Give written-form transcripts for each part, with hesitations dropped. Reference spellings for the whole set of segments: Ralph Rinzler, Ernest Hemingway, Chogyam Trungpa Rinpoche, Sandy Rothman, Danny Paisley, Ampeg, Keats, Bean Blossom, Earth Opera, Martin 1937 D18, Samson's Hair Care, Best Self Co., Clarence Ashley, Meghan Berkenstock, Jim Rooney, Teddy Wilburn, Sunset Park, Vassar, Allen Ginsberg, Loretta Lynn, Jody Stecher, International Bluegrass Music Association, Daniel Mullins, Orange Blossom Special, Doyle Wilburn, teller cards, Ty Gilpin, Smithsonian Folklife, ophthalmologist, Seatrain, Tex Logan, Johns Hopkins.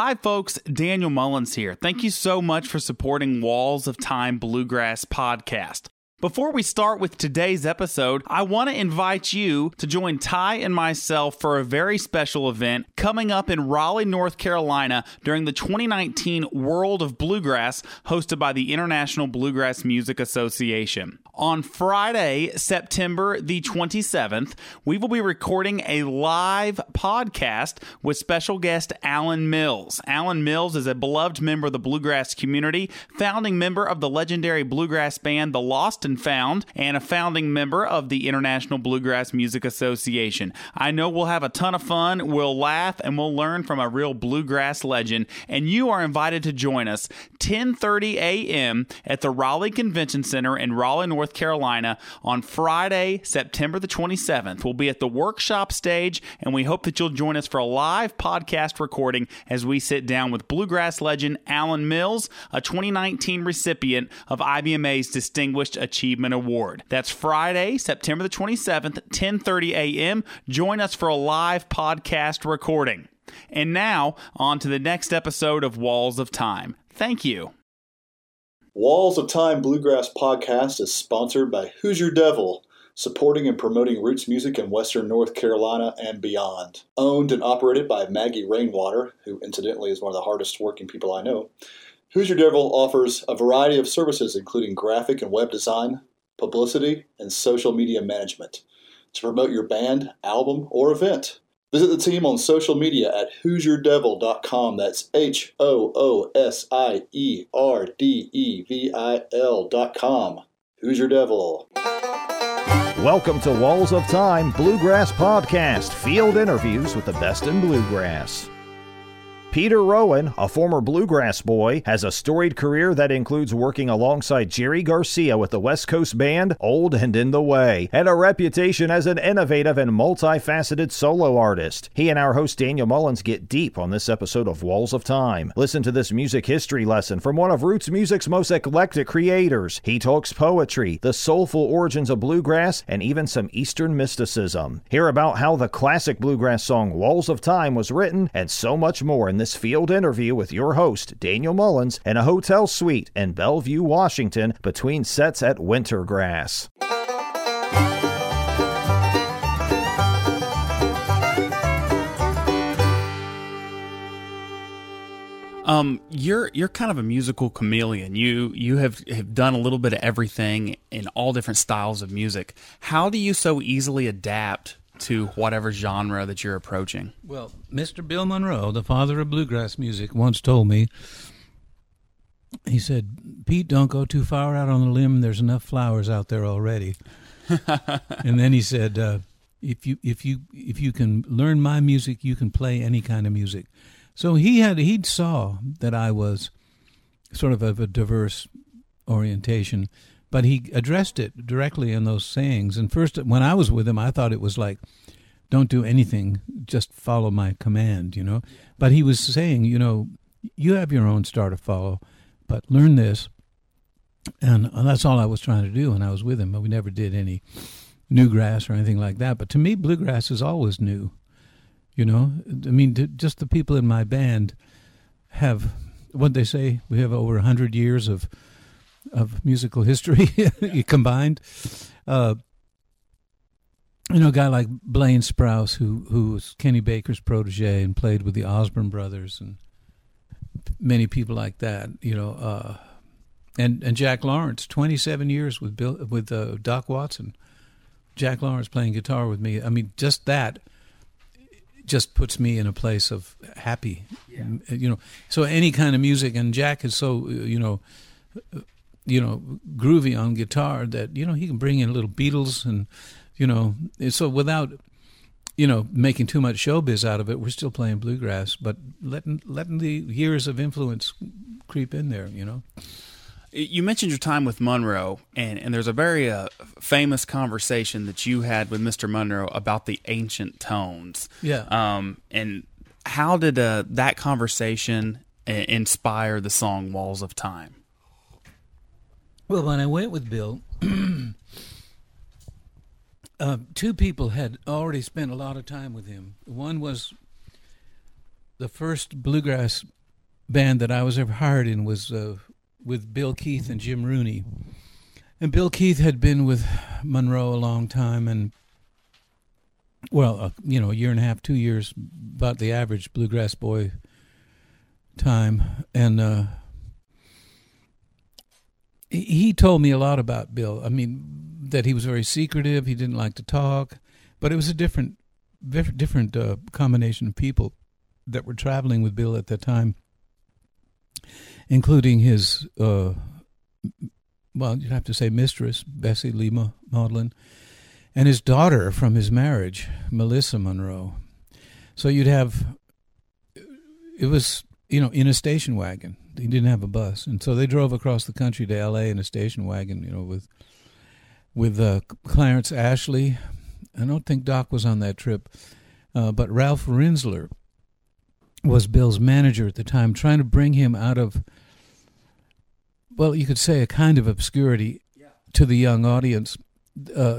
Hi folks, Daniel Mullins here. Thank you so much for supporting Walls of Time Bluegrass Podcast. Before we start with today's episode, I want to invite you to join Ty and myself for a very special event coming up in Raleigh, North Carolina during the 2019 World of Bluegrass hosted by the International Bluegrass Music Association. On Friday, September the 27th, we will be recording a live podcast with special guest Alan Mills. Alan Mills is a beloved member of the bluegrass community, founding member of the legendary bluegrass band The Lost and Found, and a founding member of the International Bluegrass Music Association. I know we'll have a ton of fun, we'll laugh, and we'll learn from a real bluegrass legend, and you are invited to join us 10:30 a.m. at the Raleigh Convention Center in Raleigh, North Carolina on Friday, September the 27th. We'll be at the workshop stage, and we hope that you'll join us for a live podcast recording as we sit down with bluegrass legend Alan Mills, a 2019 recipient of IBMA's Distinguished Achievement Award. That's Friday, September the 27th, 10:30 a.m. Join us for a live podcast recording. And now, on to the next episode of Walls of Time. Thank you. Walls of Time Bluegrass Podcast is sponsored by Who's Your Devil, supporting and promoting roots music in Western North Carolina and beyond. Owned and operated by Maggie Rainwater, who incidentally is one of the hardest working people I know, Who's Your Devil offers a variety of services including graphic and web design, publicity, and social media management to promote your band, album, or event. Visit the team on social media at who'syourdevil.com. That's HOOSIERDEVIL.com. Who's Your Devil? Welcome to Walls of Time Bluegrass Podcast, field interviews with the best in bluegrass. Peter Rowan, a former bluegrass boy, has a storied career that includes working alongside Jerry Garcia with the West Coast band Old and in the Way, and a reputation as an innovative and multifaceted solo artist. He and our host Daniel Mullins get deep on this episode of Walls of Time. Listen to this music history lesson from one of roots music's most eclectic creators. He talks poetry, the soulful origins of bluegrass, and even some Eastern mysticism. Hear about how the classic bluegrass song Walls of Time was written, and so much more in this field interview with your host, Daniel Mullins, in a hotel suite in Bellevue, Washington, between sets at Wintergrass. You're kind of a musical chameleon. You have done a little bit of everything in all different styles of music. How do you so easily adapt to whatever genre that you're approaching? Well, Mr. Bill Monroe, the father of bluegrass music, once told me, he said, "Pete, don't go too far out on a limb. There's enough flowers out there already." And then he said, if you can learn my music, you can play any kind of music. So he saw that I was sort of a diverse orientation, but he addressed it directly in those sayings. And first, when I was with him, I thought it was like, don't do anything, just follow my command, you know. But he was saying, you know, you have your own star to follow, but learn this. And that's all I was trying to do when I was with him. But we never did any new grass or anything like that. But to me, bluegrass is always new, you know. I mean, just the people in my band have, what'd they say? We have over 100 years of musical history combined. You know, a guy like Blaine Sprouse, who was Kenny Baker's protege and played with the Osborne brothers and many people like that, you know, and Jack Lawrence, 27 years with Doc Watson. Jack Lawrence playing guitar with me. I mean, just that just puts me in a place of happy, yeah. You know, so any kind of music. And Jack is so, you know, groovy on guitar that, you know, he can bring in little Beatles and, you know, so without, you know, making too much showbiz out of it, we're still playing bluegrass, but letting the years of influence creep in there, you know. You mentioned your time with Monroe, and there's a very famous conversation that you had with Mr. Monroe about the ancient tones. Yeah. And how did that conversation inspire the song Walls of Time? Well, when I went with Bill, two people had already spent a lot of time with him. One was The first bluegrass band that I was ever hired in was with Bill Keith and Jim Rooney. And Bill Keith had been with Monroe a long time, and, well, a year and a half, 2 years, about the average bluegrass boy time. And he told me a lot about Bill. I mean, that he was very secretive, he didn't like to talk, but it was a different combination of people that were traveling with Bill at that time, including his, you'd have to say mistress, Bessie Lee Maudlin, and his daughter from his marriage, Melissa Monroe. So you'd have, it was, in a station wagon. He didn't have a bus. And so they drove across the country to L.A. in a station wagon, with Clarence Ashley. I don't think Doc was on that trip, but Ralph Rinzler was Bill's manager at the time, trying to bring him out of, well, you could say a kind of obscurity to the young audience.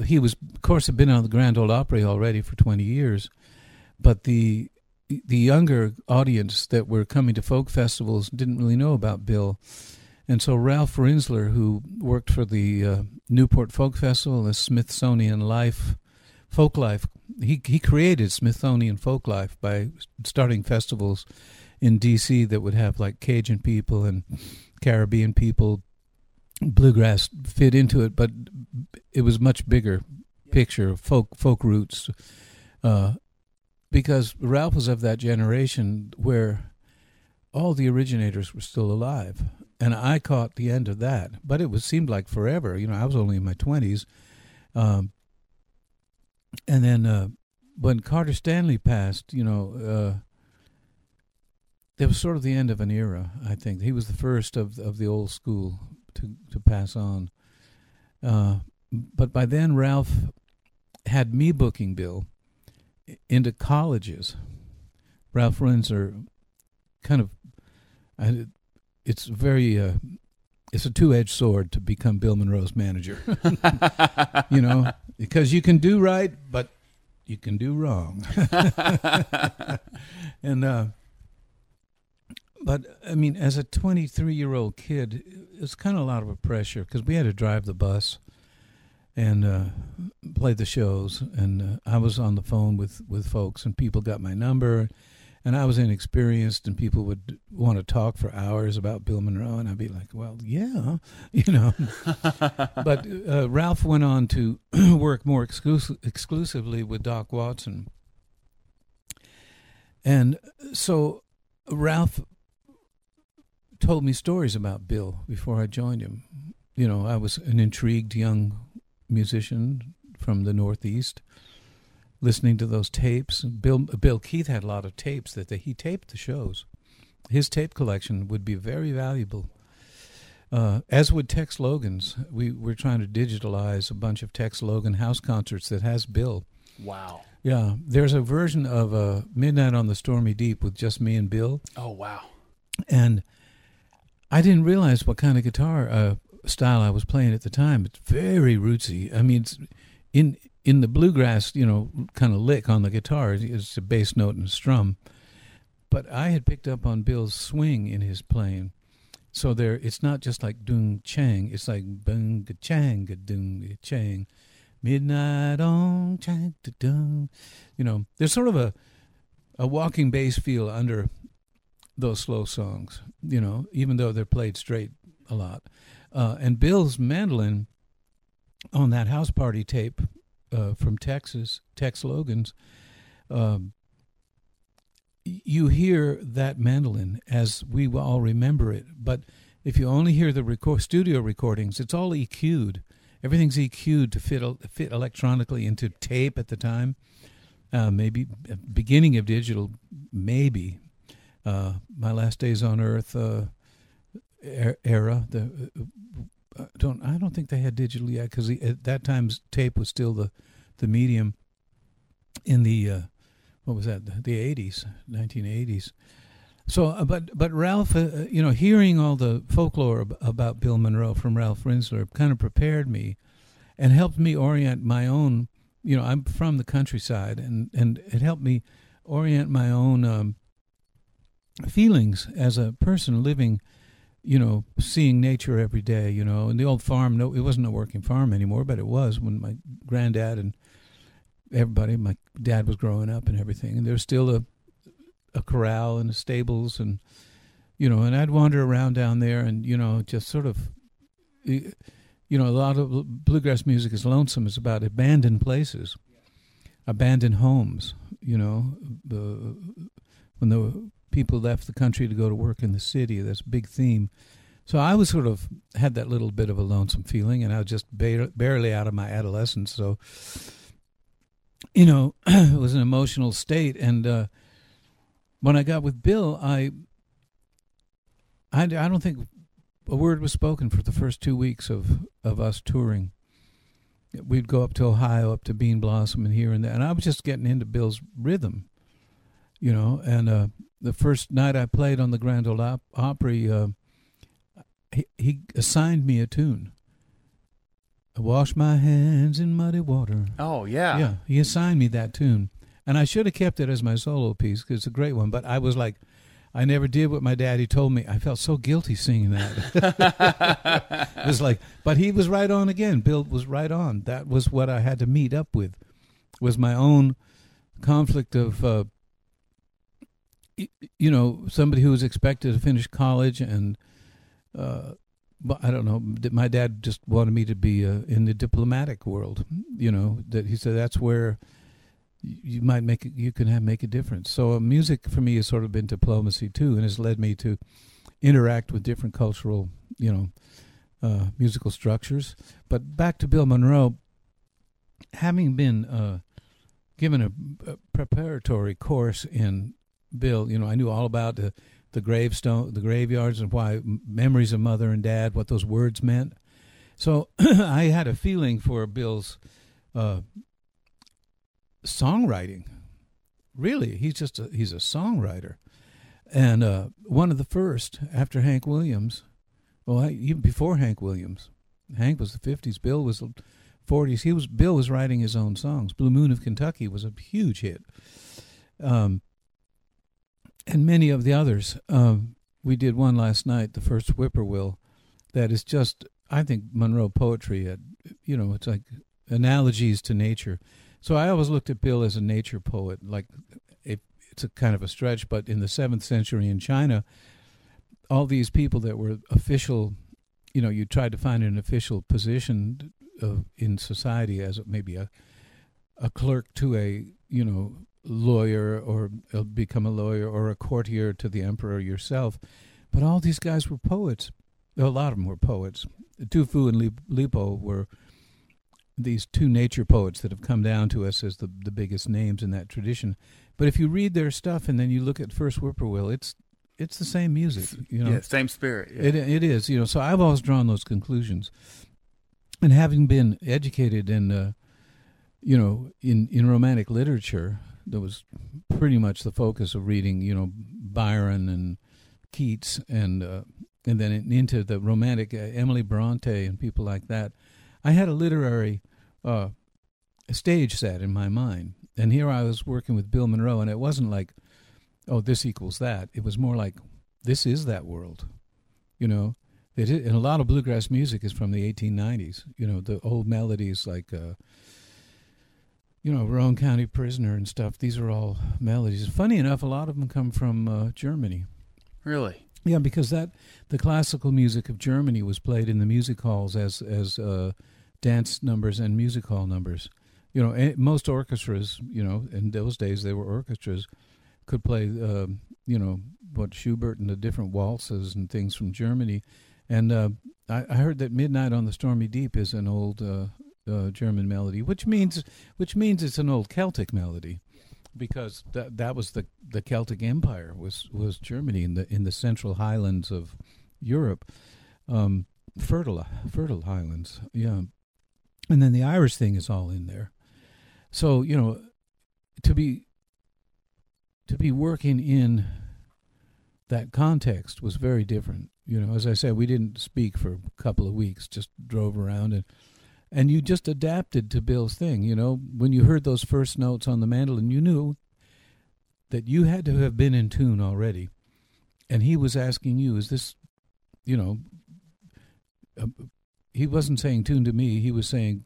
He was, of course, had been on the Grand Ole Opry already for 20 years, but the younger audience that were coming to folk festivals didn't really know about Bill. And so Ralph Rinzler, who worked for the Newport Folk Festival, the Smithsonian Folklife, he created Smithsonian Folklife by starting festivals in D.C. that would have like Cajun people and Caribbean people. Bluegrass fit into it, but it was much bigger picture of folk roots, because Ralph was of that generation where all the originators were still alive, and I caught the end of that. But it seemed like forever. I was only in my 20s. And then when Carter Stanley passed, it was sort of the end of an era, I think. He was the first of the old school to pass on. But by then, Ralph had me booking Bill into colleges. Ralph Rinzler it's a two-edged sword to become Bill Monroe's manager, because you can do right, but you can do wrong. And, but I mean, as a 23-year-old kid, it's kind of a lot of a pressure because we had to drive the bus and play the shows. And I was on the phone with folks, and people got my number. And I was inexperienced, and people would want to talk for hours about Bill Monroe, and I'd be like, well, yeah, But Ralph went on to work more exclusively with Doc Watson. And so Ralph told me stories about Bill before I joined him. I was an intrigued young musician from the Northeast, listening to those tapes. Bill Keith had a lot of tapes that he taped the shows. His tape collection would be very valuable, as would Tex Logan's. We're trying to digitalize a bunch of Tex Logan house concerts that has Bill. Wow. Yeah, there's a version of Midnight on the Stormy Deep with just me and Bill. Oh, wow. And I didn't realize what kind of guitar style I was playing at the time. It's very rootsy. I mean, it's in the bluegrass, kind of lick on the guitar is a bass note and a strum. But I had picked up on Bill's swing in his playing. So it's not just like doom chang, it's like boom ga chang ga doom chang. Midnight on chang da doom. There's sort of a walking bass feel under those slow songs, even though they're played straight a lot. And Bill's mandolin on that house party tape from Texas, Tex Logan's, you hear that mandolin as we all remember it. But if you only hear the studio recordings, it's all EQ'd. Everything's EQ'd to fit electronically into tape at the time. Maybe beginning of digital, maybe. My Last Days on Earth era, I don't think they had digital yet, because at that time tape was still the medium in the what was that, the 80s, 1980s. So but Ralph, hearing all the folklore about Bill Monroe from Ralph Rinzler kind of prepared me and helped me orient my own, I'm from the countryside, and it helped me orient my own feelings as a person living, you know, seeing nature every day, you know. And the old farm, no, it wasn't a working farm anymore, but it was when my granddad and everybody, my dad was growing up and everything. And there's still a corral and a stables and, you know, and I'd wander around down there and, you know, just sort of, you know, a lot of bluegrass music is lonesome. It's about abandoned places, abandoned homes, you know, when the people left the country to go to work in the city. That's a big theme. So I was sort of had that little bit of a lonesome feeling, and I was just barely out of my adolescence. So, you know, it was an emotional state. And when I got with Bill, I don't think a word was spoken for the first 2 weeks of us touring. We'd go up to Ohio, up to Bean Blossom and here and there. And I was just getting into Bill's rhythm, you know. And the first night I played on the Grand Ole Opry, he assigned me a tune. I wash my hands in muddy water. Oh, yeah. Yeah, he assigned me that tune. And I should have kept it as my solo piece because it's a great one. But I was like, I never did what my daddy told me. I felt so guilty singing that. It was like, but he was right on again. Bill was right on. That was what I had to meet up with, was my own conflict of, you know, somebody who was expected to finish college and, I don't know, my dad just wanted me to be in the diplomatic world, you know, that he said that's where you might make it, you can have make a difference. So music for me has sort of been diplomacy too, and has led me to interact with different cultural, you know, musical structures. But back to Bill Monroe, having been given a preparatory course in Bill, you know, I knew all about the gravestone, the graveyards, and why memories of mother and dad, what those words meant. So I had a feeling for Bill's songwriting. Really, he's a songwriter, and one of the first after Hank Williams. Well, even before Hank Williams, Hank was the 50s, Bill was the 40s. Bill was writing his own songs. Blue Moon of Kentucky was a huge hit, and many of the others. We did one last night, the first Whippoorwill, that is just, I think, Monroe poetry. You know, it's like analogies to nature. So I always looked at Bill as a nature poet. Like, it's a kind of a stretch, but in the 7th century in China, all these people that were official, you know, you tried to find an official position in society as maybe a clerk to a, you know, lawyer, or become a lawyer, or a courtier to the emperor yourself. But all these guys were poets. A lot of them were poets. Tu Fu and Lipo were these two nature poets that have come down to us as the biggest names in that tradition. But if you read their stuff and then you look at First Whippoorwill, it's the same music, you know. Yeah, same spirit. Yeah. It is, you know. So I've always drawn those conclusions, and having been educated in, you know, in Romantic literature, that was pretty much the focus of reading, you know, Byron and Keats, and then into the Romantic, Emily Bronte and people like that. I had a literary stage set in my mind, and here I was working with Bill Monroe, and it wasn't like, oh, this equals that. It was more like, this is that world, you know. And a lot of bluegrass music is from the 1890s, you know, the old melodies like, you know, Rowan County Prisoner and stuff. These are all melodies. Funny enough, a lot of them come from Germany. Really? Yeah, because the classical music of Germany was played in the music halls as dance numbers and music hall numbers. You know, most orchestras, you know, in those days they were orchestras, could play, you know, what Schubert and the different waltzes and things from Germany. And I heard that Midnight on the Stormy Deep is an old German melody, which means it's an old Celtic melody. Because that was the Celtic Empire was Germany in the central highlands of Europe, fertile highlands, yeah. And then the Irish thing is all in there. So, you know, to be working in that context was very different. You know, as I said, we didn't speak for a couple of weeks, just drove around and you just adapted to Bill's thing, you know. When you heard those first notes on the mandolin, you knew that you had to have been in tune already And he was asking you, is this, you know, he wasn't saying tune to me. He was saying,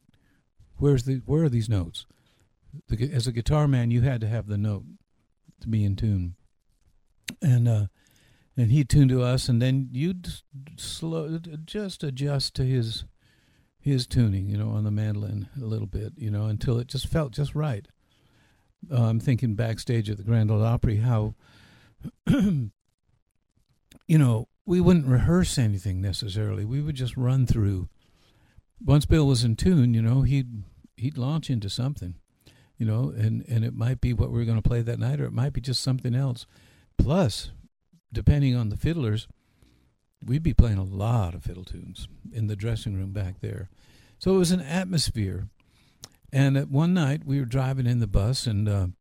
where are these notes? As a guitar man, you had to have the note to be in tune. And he tuned to us, and then you'd just adjust to his tuning, you know, on the mandolin a little bit, you know, until it just felt just right. I'm thinking backstage at the Grand Ole Opry how, you know, we wouldn't rehearse anything necessarily. We would just run through. Once Bill was in tune, you know, he'd launch into something, you know, and it might be what we were going to play that night, or it might be just something else. Plus, depending on the fiddlers, we'd be playing a lot of fiddle tunes in the dressing room back there. So it was an atmosphere. And at one night we were driving in the bus, and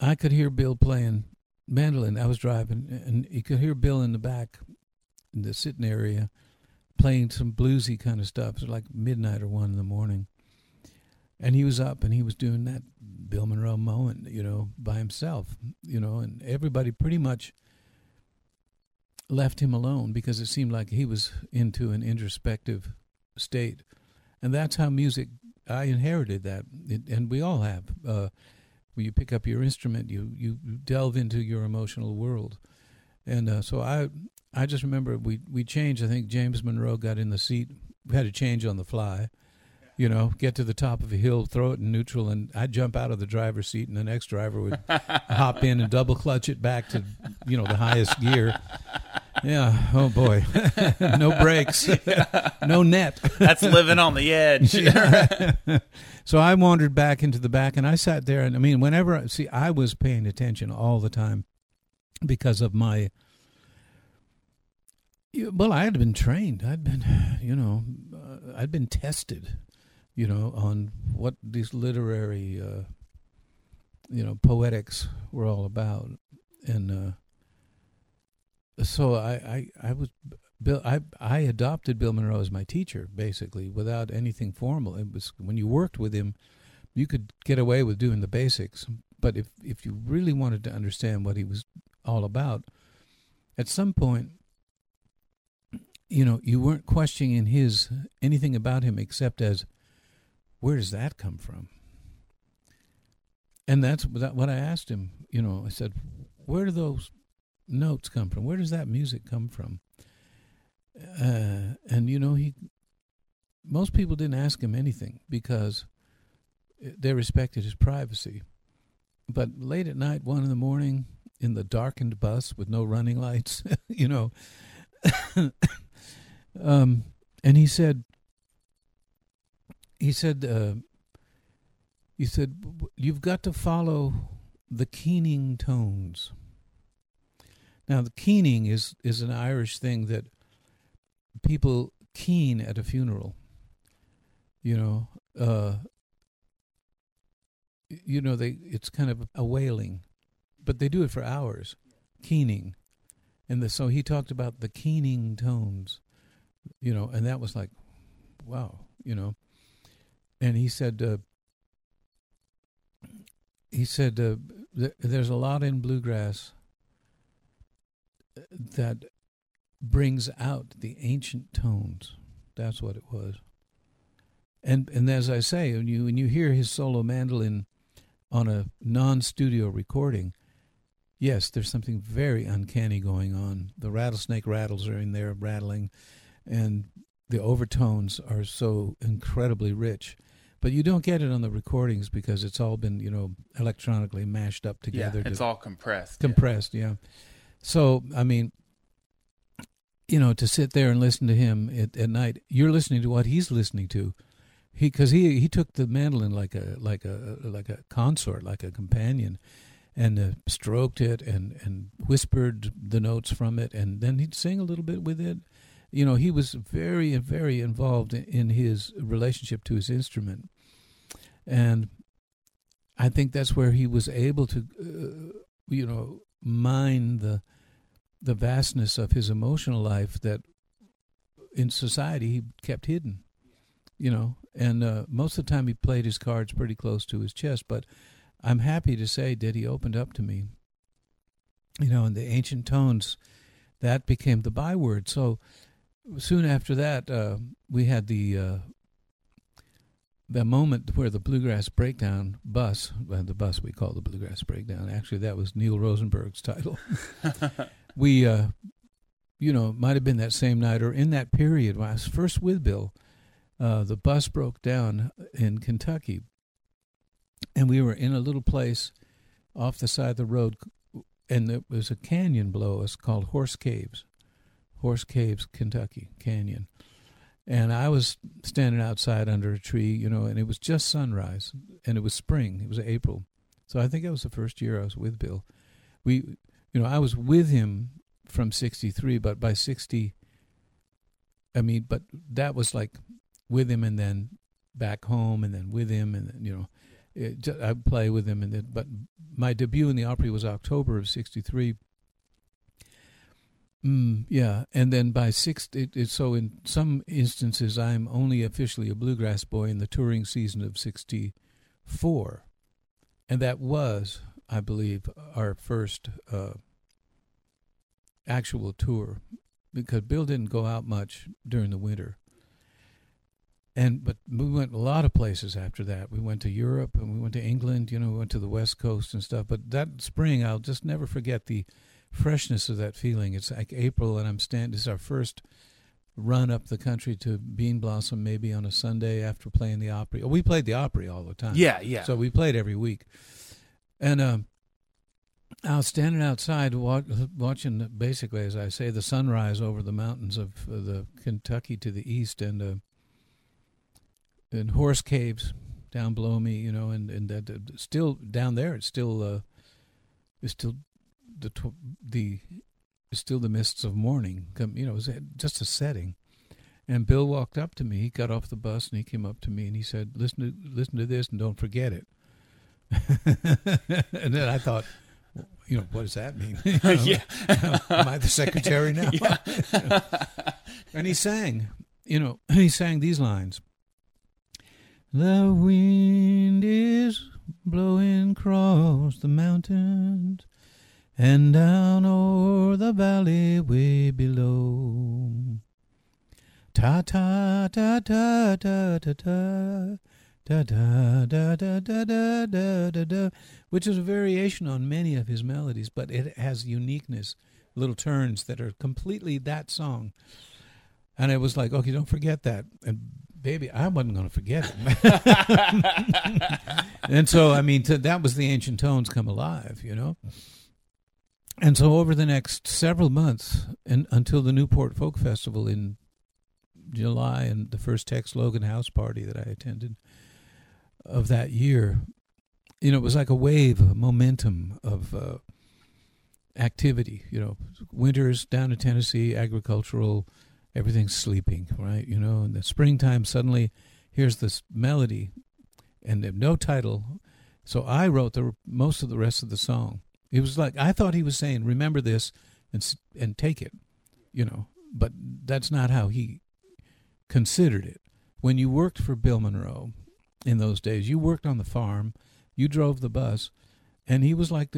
I could hear Bill playing mandolin. I was driving, and you could hear Bill in the back, in the sitting area, playing some bluesy kind of stuff. It was like midnight or 1 a.m. And he was up, and he was doing that Bill Monroe moment, you know, by himself, you know, and everybody pretty much left him alone because it seemed like he was into an introspective state. And that's how music, I inherited that, and we all have. When you pick up your instrument, you delve into your emotional world. And so I just remember we changed. I think James Monroe got in the seat. We had to change on the fly. You know, get to the top of a hill, throw it in neutral, and I'd jump out of the driver's seat, and the next driver would hop in and double clutch it back to, you know, the highest gear. Yeah. Oh, boy. No brakes. No net. That's living on the edge. Yeah. So I wandered back into the back, and I sat there, and I mean, I was paying attention all the time because of my... Well, I had been trained. I'd been tested, you know, on what these literary, poetics were all about. And so I adopted Bill Monroe as my teacher, basically, without anything formal. It was when you worked with him, you could get away with doing the basics. But if you really wanted to understand what he was all about, at some point, you know, you weren't questioning anything about him except as, where does that come from? And that's what I asked him. You know, I said, where do those notes come from? Where does that music come from? And, you know, most people didn't ask him anything because they respected his privacy. But late at night, 1 a.m, in the darkened bus with no running lights, you know, and he said, you've got to follow the keening tones. Now, the keening is an Irish thing that people keen at a funeral. It's kind of a wailing, but they do it for hours, keening. And so he talked about the keening tones, you know, and that was like, wow, you know. And he said, there's a lot in bluegrass that brings out the ancient tones. That's what it was. And as I say, when you hear his solo mandolin on a non-studio recording, yes, there's something very uncanny going on. The rattlesnake rattles are in there rattling, and the overtones are so incredibly rich. But you don't get it on the recordings because it's all been, you know, electronically mashed up together. Yeah, it's all compressed. Compressed, yeah. So, I mean, you know, to sit there and listen to him at night, you're listening to what he's listening to. Because he took the mandolin like a consort, like a companion, and stroked it and whispered the notes from it, and then he'd sing a little bit with it. You know, he was very, very involved in his relationship to his instrument. And I think that's where he was able to, mine the vastness of his emotional life that in society he kept hidden, you know. And most of the time he played his cards pretty close to his chest, but I'm happy to say that he opened up to me. You know, in the ancient tones, that became the byword. So soon after that, we had the moment where the Bluegrass Breakdown bus, well, the bus we call the Bluegrass Breakdown, actually that was Neil Rosenberg's title. We, you know, might have been that same night or in that period when I was first with Bill, the bus broke down in Kentucky. And we were in a little place off the side of the road, and there was a canyon below us called Horse Caves, Kentucky Canyon. And I was standing outside under a tree, you know, and it was just sunrise, and it was spring. It was April. So I think that was the first year I was with Bill. We, you know, I was with him from 63, but by 60, I mean, but that was like with him and then back home and then with him and then, you know. I'd play with him, and then, but my debut in the Opry was October of 63. Yeah, and then by so in some instances, I'm only officially a bluegrass boy in the touring season of 64. And that was, I believe, our first actual tour, because Bill didn't go out much during the winter. But we went a lot of places after that. We went to Europe and we went to England, you know, we went to the West Coast and stuff. But that spring, I'll just never forget the freshness of that feeling. It's like April and it's our first run up the country to Bean Blossom, maybe on a Sunday after playing the Opry. We played the Opry all the time. Yeah, yeah. So we played every week. And I was standing outside watching, basically, as I say, the sunrise over the mountains of the Kentucky to the east and... and Horse Caves down below me, you know, and that still down there, it's still the mists of morning. You know, it was just a setting. And Bill walked up to me. He got off the bus and he came up to me and he said, "Listen to this and don't forget it." And then I thought, you know, what does that mean? You know, yeah, am I the secretary now? Yeah. You know? And he sang these lines. The wind is blowing across the mountains and down o'er the valley way below. Ta-ta-ta-ta-ta-ta-ta, ta-ta-ta-ta-ta-ta-ta, which is a variation on many of his melodies, but it has uniqueness, little turns that are completely that song. And it was like, okay, don't forget that. And baby, I wasn't going to forget it. And so, I mean, that was the ancient tones come alive, you know. And so over the next several months, and until the Newport Folk Festival in July and the first Tex Logan house party that I attended of that year, you know, it was like a wave, a momentum of activity, you know. Winters down in Tennessee, agricultural, everything's sleeping, right? You know, in the springtime, suddenly here's this melody and no title. So I wrote most of the rest of the song. It was like, I thought he was saying, remember this and take it, you know, but that's not how he considered it. When you worked for Bill Monroe in those days, you worked on the farm, you drove the bus, and he was like the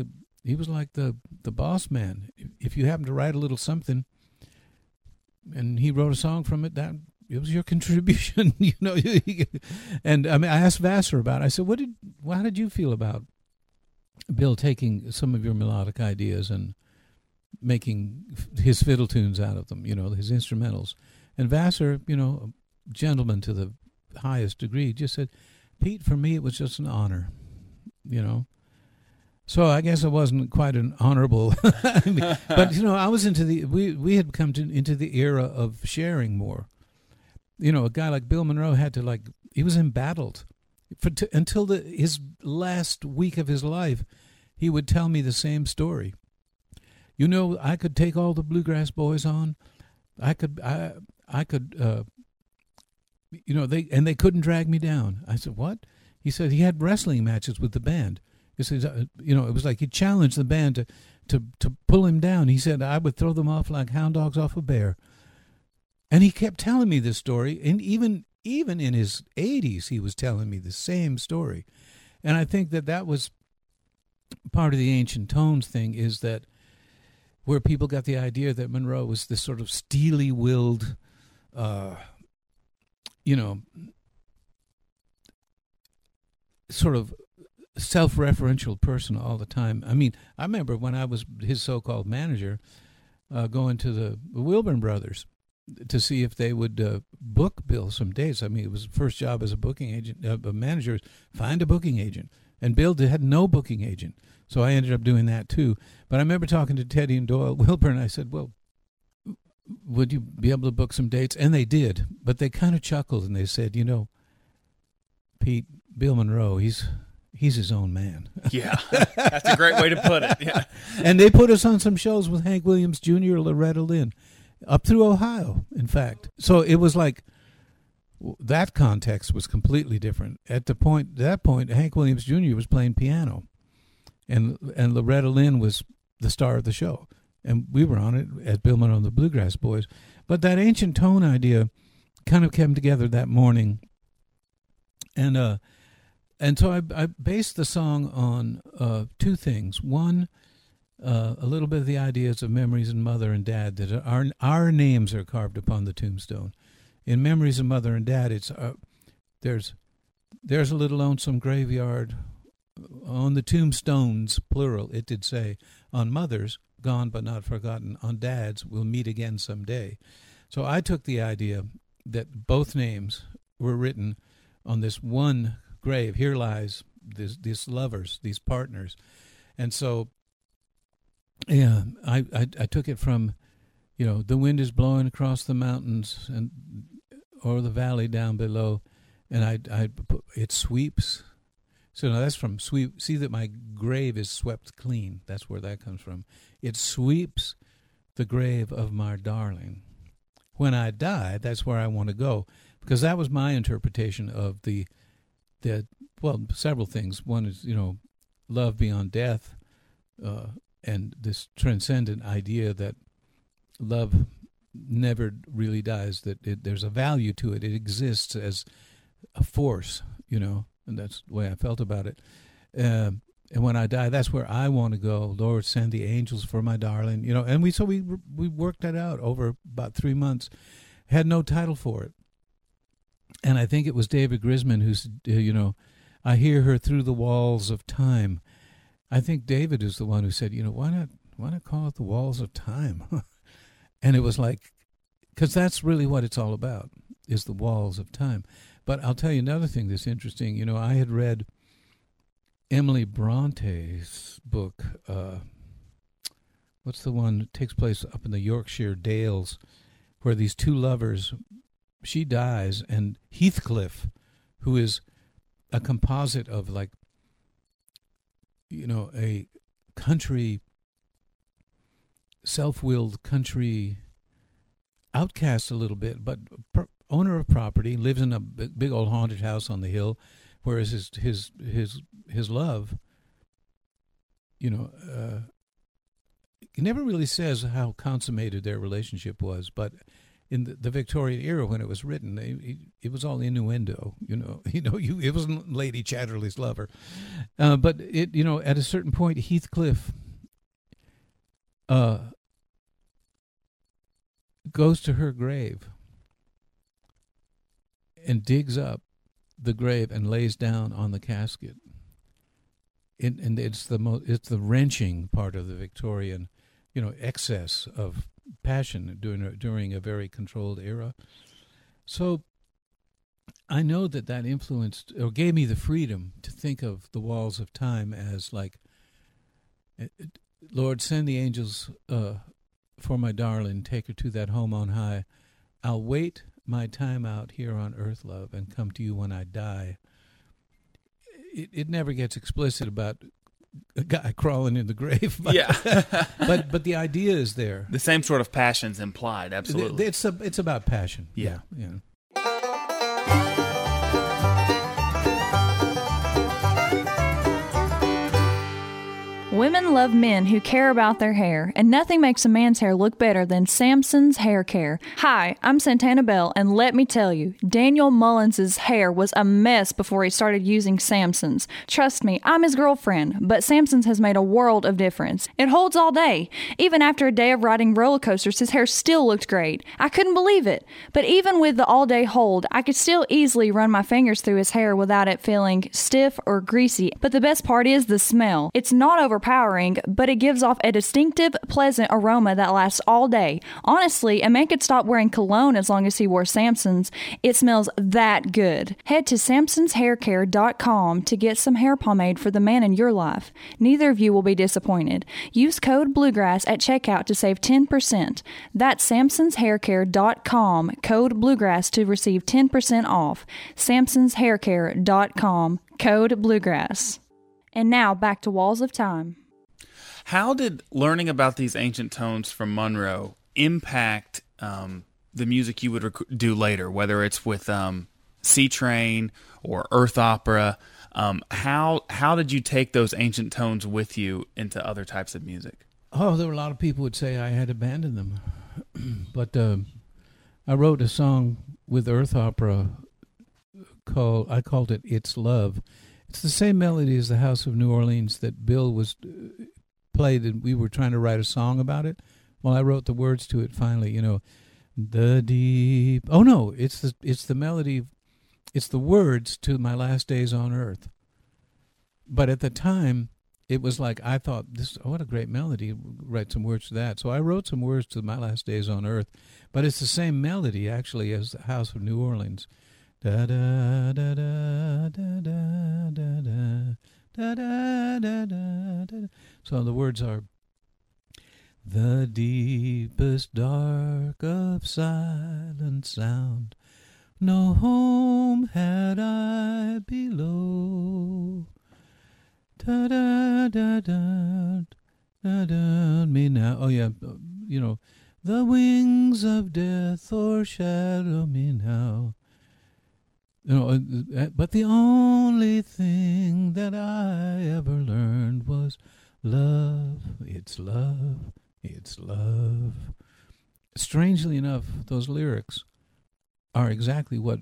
boss man. If you happened to write a little something, and he wrote a song from it, that it was your contribution, you know. And I mean, I asked Vassar about it. I said, how did you feel about Bill taking some of your melodic ideas and making his fiddle tunes out of them, you know, his instrumentals? And Vassar, you know, a gentleman to the highest degree, just said, Pete, for me, it was just an honor, you know. So I guess it wasn't quite an honorable, but you know, I was we had come into the era of sharing more. You know, a guy like Bill Monroe had to he was embattled until his last week of his life. He would tell me the same story. You know, I could take all the bluegrass boys on. I could, you know, they couldn't drag me down. I said, what? He said he had wrestling matches with the band. You know, it was like he challenged the band to pull him down. He said, I would throw them off like hound dogs off a bear. And he kept telling me this story. And even in his 80s, he was telling me the same story. And I think that was part of the ancient tones thing is that where people got the idea that Monroe was this sort of steely-willed, sort of self-referential person all the time. I mean, I remember when I was his so-called manager, going to the Wilburn Brothers to see if they would book Bill some days. I mean, it was the first job as a booking agent, a manager, find a booking agent. And Bill had no booking agent, so I ended up doing that too. But I remember talking to Teddy and Doyle Wilburn. I said, well, would you be able to book some dates? And they did, but they kind of chuckled and they said, Pete, Bill Monroe, he's his own man. Yeah, that's a great way to put it. Yeah. And they put us on some shows with Hank Williams Jr., Loretta Lynn, up through Ohio, in fact. So it was like, that context was completely different. At that point, Hank Williams Jr. was playing piano, and Loretta Lynn was the star of the show, and we were on it as Bill Monroe and the Bluegrass Boys. But that ancient tone idea kind of came together that morning, and so I based the song on two things. One, a little bit of the ideas of memories and mother and dad, that our names are carved upon the tombstone. In Memories of Mother and Dad, it's there's a little lonesome graveyard on the tombstones, plural, it did say, on mothers, gone but not forgotten, on dads, we'll meet again someday. So I took the idea that both names were written on this one grave. Here lies these lovers, these partners. And so, yeah, I took it from, the wind is blowing across the mountains and or the valley down below, and it sweeps. So now that's from sweep. See that my grave is swept clean. That's where that comes from. It sweeps the grave of my darling. When I die, that's where I want to go, because that was my interpretation of the several things. One is love beyond death, and this transcendent idea that love never really dies, that there's a value to it. It exists as a force, and that's the way I felt about it. And when I die, that's where I want to go. Lord, send the angels for my darling, And we worked that out over about 3 months. Had no title for it. And I think it was David Grisman who's, I hear her through the walls of time. I think David is the one who said, why not call it the walls of time? And it was like, because that's really what it's all about, is the walls of time. But I'll tell you another thing that's interesting. I had read Emily Bronte's book. What's the one that takes place up in the Yorkshire Dales, where these two lovers, she dies, and Heathcliff, who is a composite of a country, self-willed country outcast a little bit, but owner of property, lives in a big old haunted house on the hill, whereas his love, he never really says how consummated their relationship was, but in the Victorian era when it was written, it was all innuendo, it wasn't Lady Chatterley's lover, but it, at a certain point, Heathcliff goes to her grave and digs up the grave and lays down on the casket. And it's the wrenching part of the Victorian, excess of passion during a very controlled era. So I know that influenced or gave me the freedom to think of the walls of time as like, Lord, send the angels for my darling, take her to that home on high. I'll wait my time out here on earth, love, and come to you when I die. It never gets explicit about a guy crawling in the grave. But, yeah. but the idea is there. The same sort of passion's implied, absolutely. It's about passion. Yeah. Yeah. Women love men who care about their hair, and nothing makes a man's hair look better than Samson's Hair Care. Hi, I'm Santana Bell, and let me tell you, Daniel Mullins' hair was a mess before he started using Samson's. Trust me, I'm his girlfriend, but Samson's has made a world of difference. It holds all day. Even after a day of riding roller coasters, his hair still looked great. I couldn't believe it. But even with the all-day hold, I could still easily run my fingers through his hair without it feeling stiff or greasy. But the best part is the smell. It's not overpowering, but it gives off a distinctive, pleasant aroma that lasts all day. Honestly, a man could stop wearing cologne as long as he wore Samson's. It smells that good. Head to samsonshaircare.com to get some hair pomade for the man in your life. Neither of you will be disappointed. Use code BLUEGRASS at checkout to save 10%. That's samsonshaircare.com, code BLUEGRASS to receive 10% off. samsonshaircare.com, code BLUEGRASS. And now, back to Walls of Time. How did learning about these ancient tones from Monroe impact the music you would do later, whether it's with Seatrain or Earth Opera? How did you take those ancient tones with you into other types of music? Oh, there were a lot of people would say I had abandoned them. But I wrote a song with Earth Opera called it It's Love. It's the same melody as the House of New Orleans that Bill was played, and we were trying to write a song about it. Well, I wrote the words to it finally, you know, the deep. Oh no, it's the melody, it's the words to My Last Days on Earth. But at the time, it was like I thought, this what a great melody, write some words to that. So I wrote some words to My Last Days on Earth, but it's the same melody actually as the House of New Orleans. Da da da da da da da da da da da da da. So the words are the deepest dark of silent sound, no home had I below. Da da da da da da me now. Oh yeah, you know, the wings of death o'ershadow me now. You know, but the only thing that I ever learned was love, it's love, it's love. Strangely enough, those lyrics are exactly what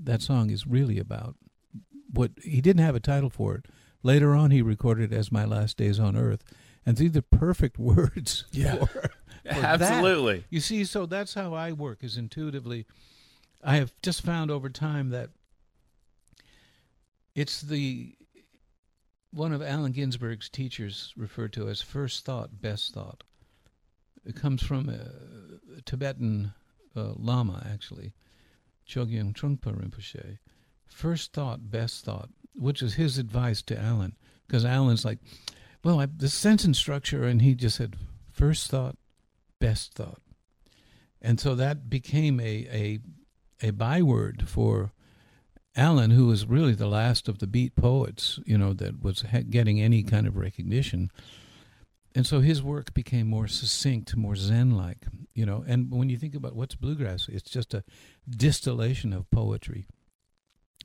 that song is really about. What he didn't have a title for it. Later on, he recorded it as My Last Days on Earth. And these are the perfect words for absolutely. That. You see, so that's how I work, is intuitively. I have just found over time that it's one of Allen Ginsberg's teachers referred to as first thought, best thought. It comes from a Tibetan lama, actually, Chogyam Trungpa Rinpoche. First thought, best thought, which is his advice to Alan, because Alan's like, well, the sentence structure, and he just said, first thought, best thought. And so that became a byword for Alan, who was really the last of the beat poets, you know, that was getting any kind of recognition. And so his work became more succinct, more Zen-like, you know. And when you think about what's bluegrass, it's just a distillation of poetry.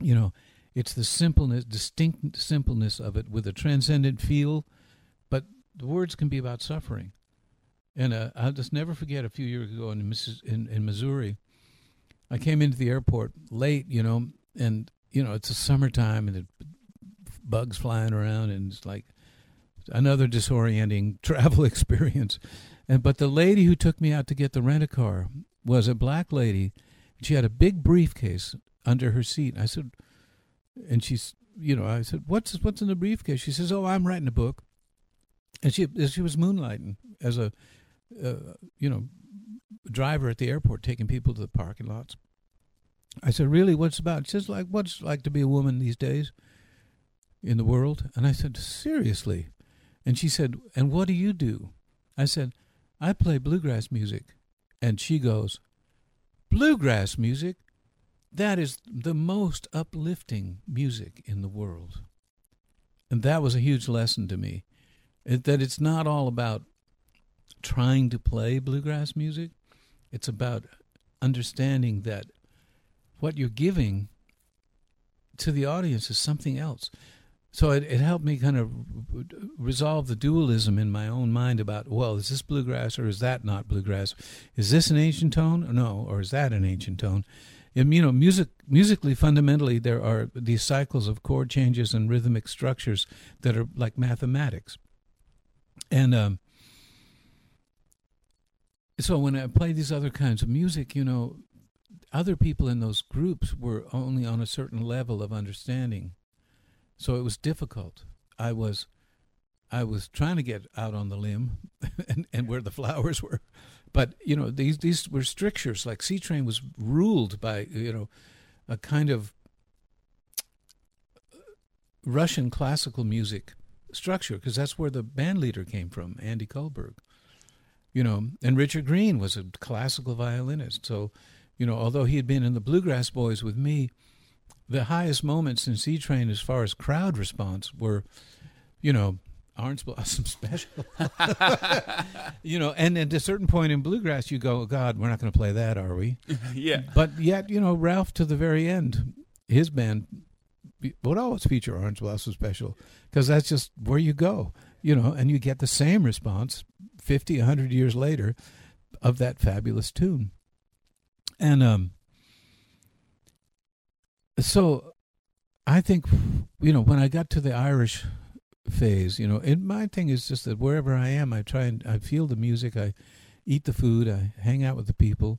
You know, it's the simpleness, distinct simpleness of it with a transcendent feel, but the words can be about suffering. And I'll just never forget a few years ago in Missouri, I came into the airport late, you know, and, you know, it's the summertime and bugs flying around, and it's like another disorienting travel experience. But the lady who took me out to get the rent-a-car was a black lady. She had a big briefcase under her seat. I said, and she's, you know, I said, what's in the briefcase? She says, oh, I'm writing a book. And she was moonlighting as a, you know, driver at the airport taking people to the parking lots. I said, really, what's about? She says, like, what's like to be a woman these days in the world? And I said, seriously? And she said, and what do you do? I said, I play bluegrass music. And she goes, bluegrass music? That is the most uplifting music in the world. And that was a huge lesson to me, that it's not all about trying to play bluegrass music. It's about understanding that what you're giving to the audience is something else. So it helped me kind of resolve the dualism in my own mind about, well, is this bluegrass or is that not bluegrass? Is this an ancient tone? No, or is that an ancient tone? And, you know, musically, fundamentally, there are these cycles of chord changes and rhythmic structures that are like mathematics. And so when I play these other kinds of music, you know, other people in those groups were only on a certain level of understanding. So it was difficult. I was trying to get out on the limb and where the flowers were. But, you know, these were strictures. Like Seatrain was ruled by, you know, a kind of Russian classical music structure, because that's where the band leader came from, Andy Kohlberg. You know, and Richard Green was a classical violinist. So, you know, although he had been in the Bluegrass Boys with me, the highest moments in Seatrain as far as crowd response were, you know, Orange Blossom Special. You know, and at a certain point in bluegrass, you go, oh, God, we're not going to play that, are we? Yeah. But yet, you know, Ralph, to the very end, his band would always feature Orange Blossom Special, because that's just where you go, you know, and you get the same response 50, 100 years later of that fabulous tune. And so I think, you know, when I got to the Irish phase, you know, and my thing is just that wherever I am, I try and I feel the music, I eat the food, I hang out with the people.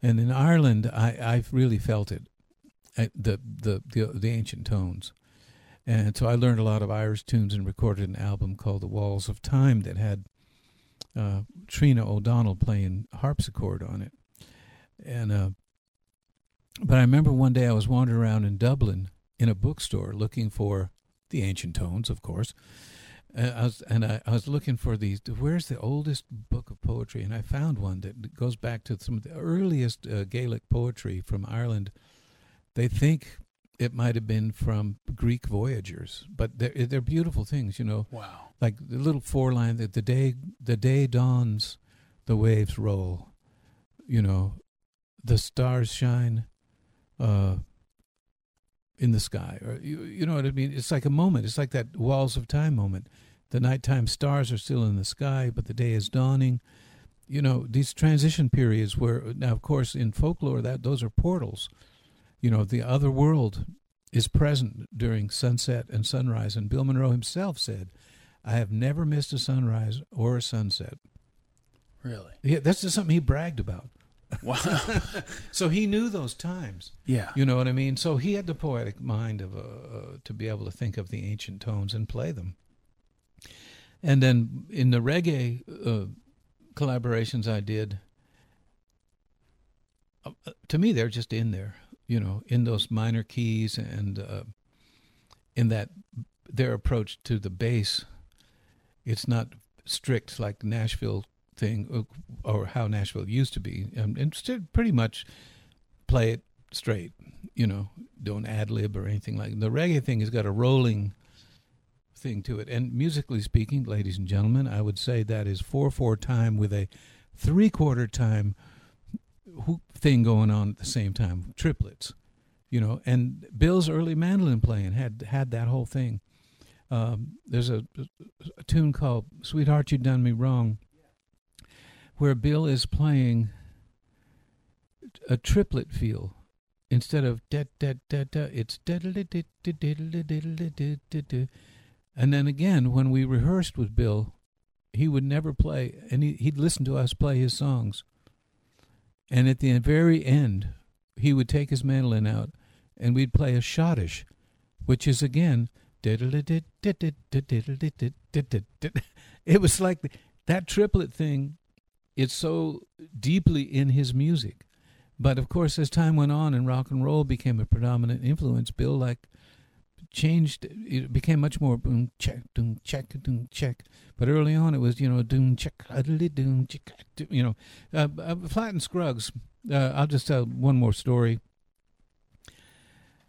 And in Ireland, I've really felt it, the ancient tones. And so I learned a lot of Irish tunes and recorded an album called The Walls of Time that had Trina O'Donnell playing harpsichord on it. And but I remember one day I was wandering around in Dublin in a bookstore looking for the ancient tones, of course. I was looking for these. Where's the oldest book of poetry? And I found one that goes back to some of the earliest Gaelic poetry from Ireland. They think it might have been from Greek voyagers, but they're beautiful things, you know. Wow! Like the little four line that the day dawns, the waves roll, you know. The stars shine in the sky. Or you know what I mean? It's like a moment. It's like that Walls of Time moment. The nighttime stars are still in the sky, but the day is dawning. You know, these transition periods where, now, of course, in folklore, those are portals. You know, the other world is present during sunset and sunrise. And Bill Monroe himself said, I have never missed a sunrise or a sunset. Really? Yeah, that's just something he bragged about. Wow. So he knew those times. Yeah. You know what I mean? So he had the poetic mind of to be able to think of the ancient tones and play them. And then in the reggae collaborations I did, to me they're just in there, you know, in those minor keys and in that their approach to the bass. It's not strict like Nashville thing, or how Nashville used to be, and pretty much play it straight, you know, don't ad lib or anything like that. The reggae thing has got a rolling thing to it, and musically speaking, ladies and gentlemen, I would say that is 4/4 time with a 3/4 time thing going on at the same time, triplets, you know. And Bill's early mandolin playing had that whole thing. There's a tune called "Sweetheart, You Done Me Wrong," where Bill is playing a triplet feel. Instead of da da da da, it's da da da da da da da da da. And then again, when we rehearsed with Bill, he would never play, and he'd listen to us play his songs. And at the very end, he would take his mandolin out, and we'd play a schottisch, which is again da da da da da da da da da da. It was like that triplet thing. It's so deeply in his music. But, of course, as time went on and rock and roll became a predominant influence, Bill, changed. It became much more boom, check, doom, check, doom, check. But early on it was, you know, doom, check, adly, doom, check, you know. Flatten Scruggs. I'll just tell one more story.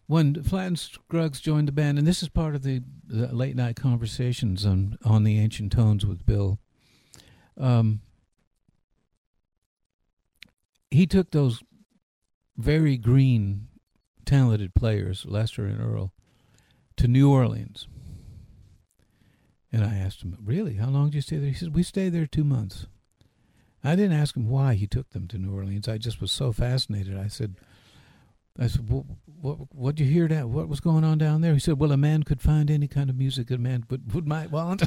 When Flatten Scruggs joined the band, and this is part of the late-night conversations on the ancient tones with Bill, he took those very green, talented players, Lester and Earl, to New Orleans. And I asked him, really, how long did you stay there? He said, we stayed there 2 months. I didn't ask him why he took them to New Orleans. I just was so fascinated. I said, well, what did you hear that? What was going on down there? He said, well, a man could find any kind of music a man would might want.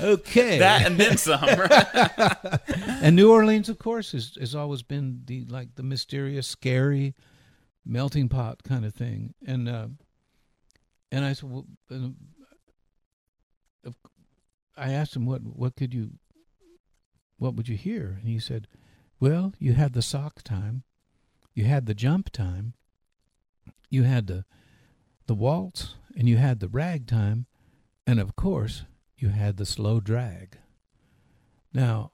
Okay. That and then some. Right? And New Orleans, of course, has always been the mysterious, scary, melting pot kind of thing. And I said, well, I asked him, what would you hear? And he said, well, you had the sock time. You had the jump time, you had the waltz, and you had the rag time, and of course, you had the slow drag. Now,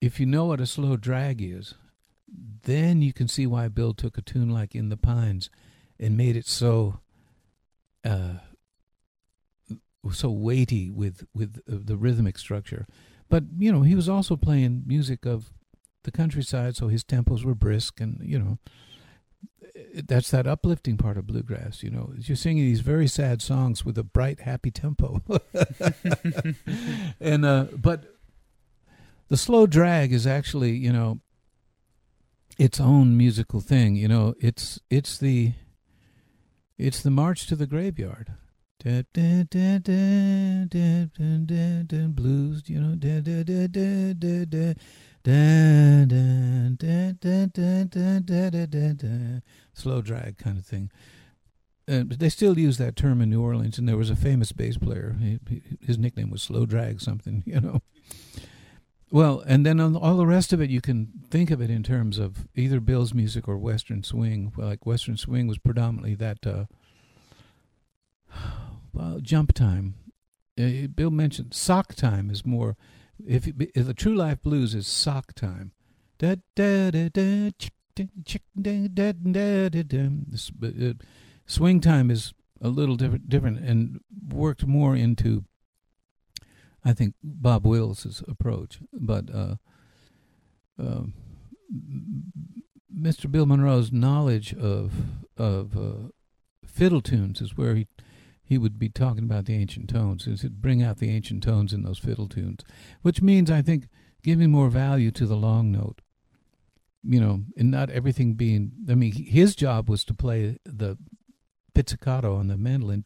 if you know what a slow drag is, then you can see why Bill took a tune like In the Pines and made it so weighty with the rhythmic structure. But, he was also playing music of the countryside, so his tempos were brisk, and that's that uplifting part of bluegrass. You're singing these very sad songs with a bright, happy tempo. And but the slow drag is actually its own musical thing. It's the march to the graveyard. Blues, slow drag kind of thing. But they still use that term in New Orleans, and there was a famous bass player. His nickname was Slow Drag something, Well, and then on all the rest of it, you can think of it in terms of either Bill's music or Western Swing. Like Western Swing was predominantly that jump time. Bill mentioned sock time is more... If the true life blues is sock time, swing time is a little different and worked more into, I think, Bob Wills' approach. But Mr. Bill Monroe's knowledge of fiddle tunes is where he would be talking about the ancient tones. He'd bring out the ancient tones in those fiddle tunes, which means, I think, giving more value to the long note, and not everything being... I mean, his job was to play the pizzicato on the mandolin,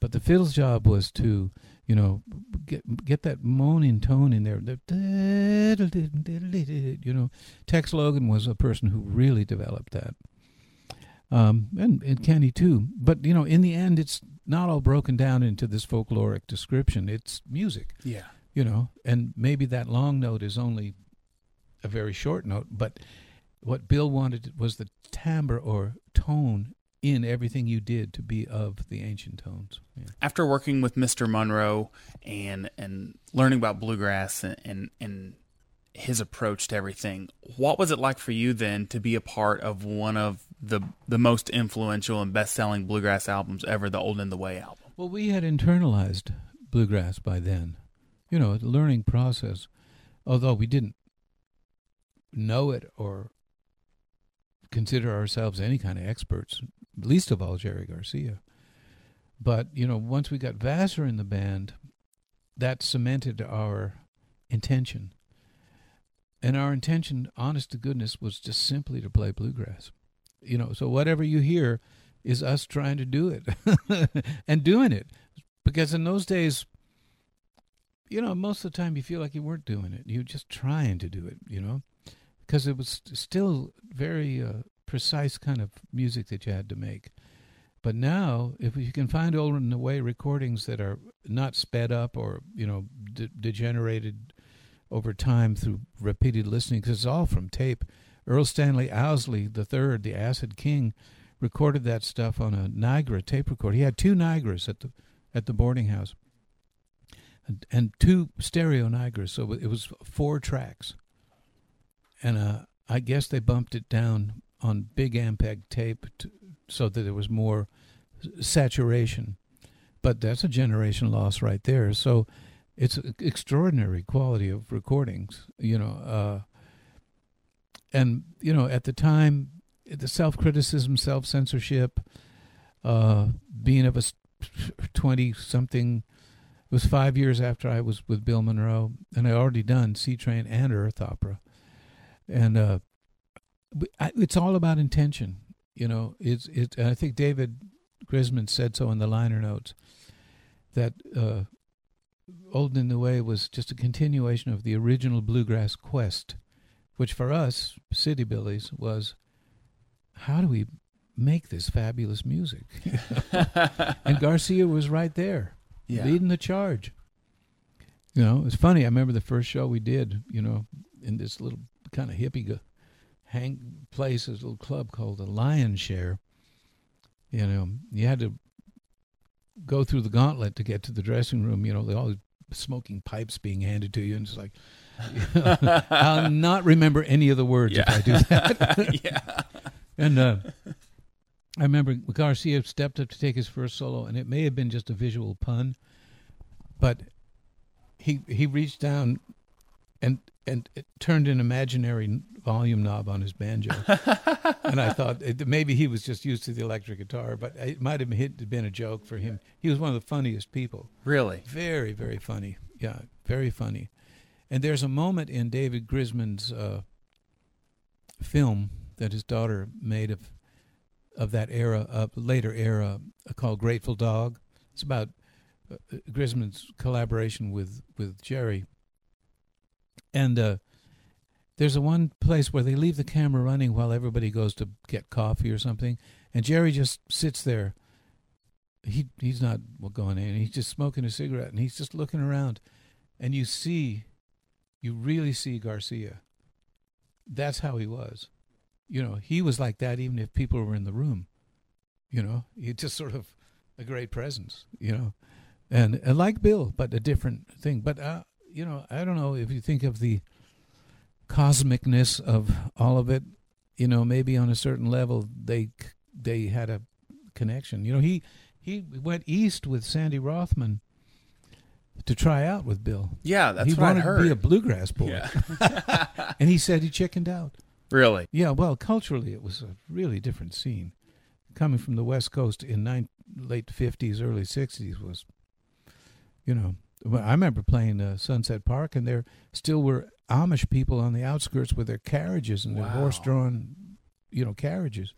but the fiddle's job was to, get that moaning tone in there. Tex Logan was a person who really developed that. And Kenny too. But, in the end, it's not all broken down into this folkloric description. It's music. Yeah. And maybe that long note is only a very short note, but what Bill wanted was the timbre or tone in everything you did to be of the ancient tones. Yeah. After working with Mr. Monroe and learning about bluegrass and his approach to everything, what was it like for you then to be a part of one of the most influential and best-selling bluegrass albums ever, the Old and in the Way album? Well, we had internalized bluegrass by then, the learning process, although we didn't know it or consider ourselves any kind of experts, least of all Jerry Garcia. But, once we got Vassar in the band, that cemented our intention. And our intention, honest to goodness, was just simply to play bluegrass. So whatever you hear is us trying to do it and doing it. Because in those days, most of the time you feel like you weren't doing it. You're just trying to do it, because it was still very precise kind of music that you had to make. But now, if you can find Old and in the Way recordings that are not sped up or, degenerated over time through repeated listening, because it's all from tape. Earl Stanley Owsley III, the Acid King, recorded that stuff on a Niagara tape recorder. He had two Niagaras at the boarding house, and two stereo Niagaras, so it was 4 tracks. And I guess they bumped it down on big Ampeg tape so that there was more saturation. But that's a generation loss right there. So it's extraordinary quality of recordings, And, at the time, the self-criticism, self-censorship, being of a 20-something It was 5 years after I was with Bill Monroe, and I had already done Seatrain and Earth Opera. And it's all about intention, you know. I think David Grisman said so in the liner notes, that Old and in the Way was just a continuation of the original bluegrass quest, which for us, City Billies, was how do we make this fabulous music? And Garcia was right there. Yeah. Leading the charge. You know, it's funny. I remember the first show we did, you know, in this little kind of hippie place, this little club called the Lion's Share. You know, you had to go through the gauntlet to get to the dressing room, you know, they all smoking pipes being handed to you, and it's like, you know, I'll not remember any of the words if I do that. Yeah. And I remember Garcia stepped up to take his first solo, and it may have been just a visual pun, but he reached down and turned an imaginary volume knob on his banjo. And I thought maybe he was just used to the electric guitar, but it might have been a joke for him. He was one of the funniest people. Really? Very, very funny. Yeah, very funny. And there's a moment in David Grisman's film that his daughter made of that era, later era, called Grateful Dog. It's about Grisman's collaboration with Jerry. And there's a one place where they leave the camera running while everybody goes to get coffee or something, and Jerry just sits there. He's not going in. He's just smoking a cigarette, and he's just looking around. And you really see Garcia. That's how he was. You know, he was like that even if people were in the room. You know, he just sort of a great presence, you know. And like Bill, but a different thing. But, you know, I don't know if you think of the cosmicness of all of it, you know, maybe on a certain level they had a connection. You know, he went east with Sandy Rothman to try out with Bill. Yeah, that's what I heard. He wanted to be a bluegrass boy. Yeah. And he said he chickened out. Really? Yeah, well, culturally, it was a really different scene. Coming from the West Coast in late 50s, early 60s was, you know, I remember playing Sunset Park, and there still were Amish people on the outskirts with their carriages and their horse-drawn, you know, carriages.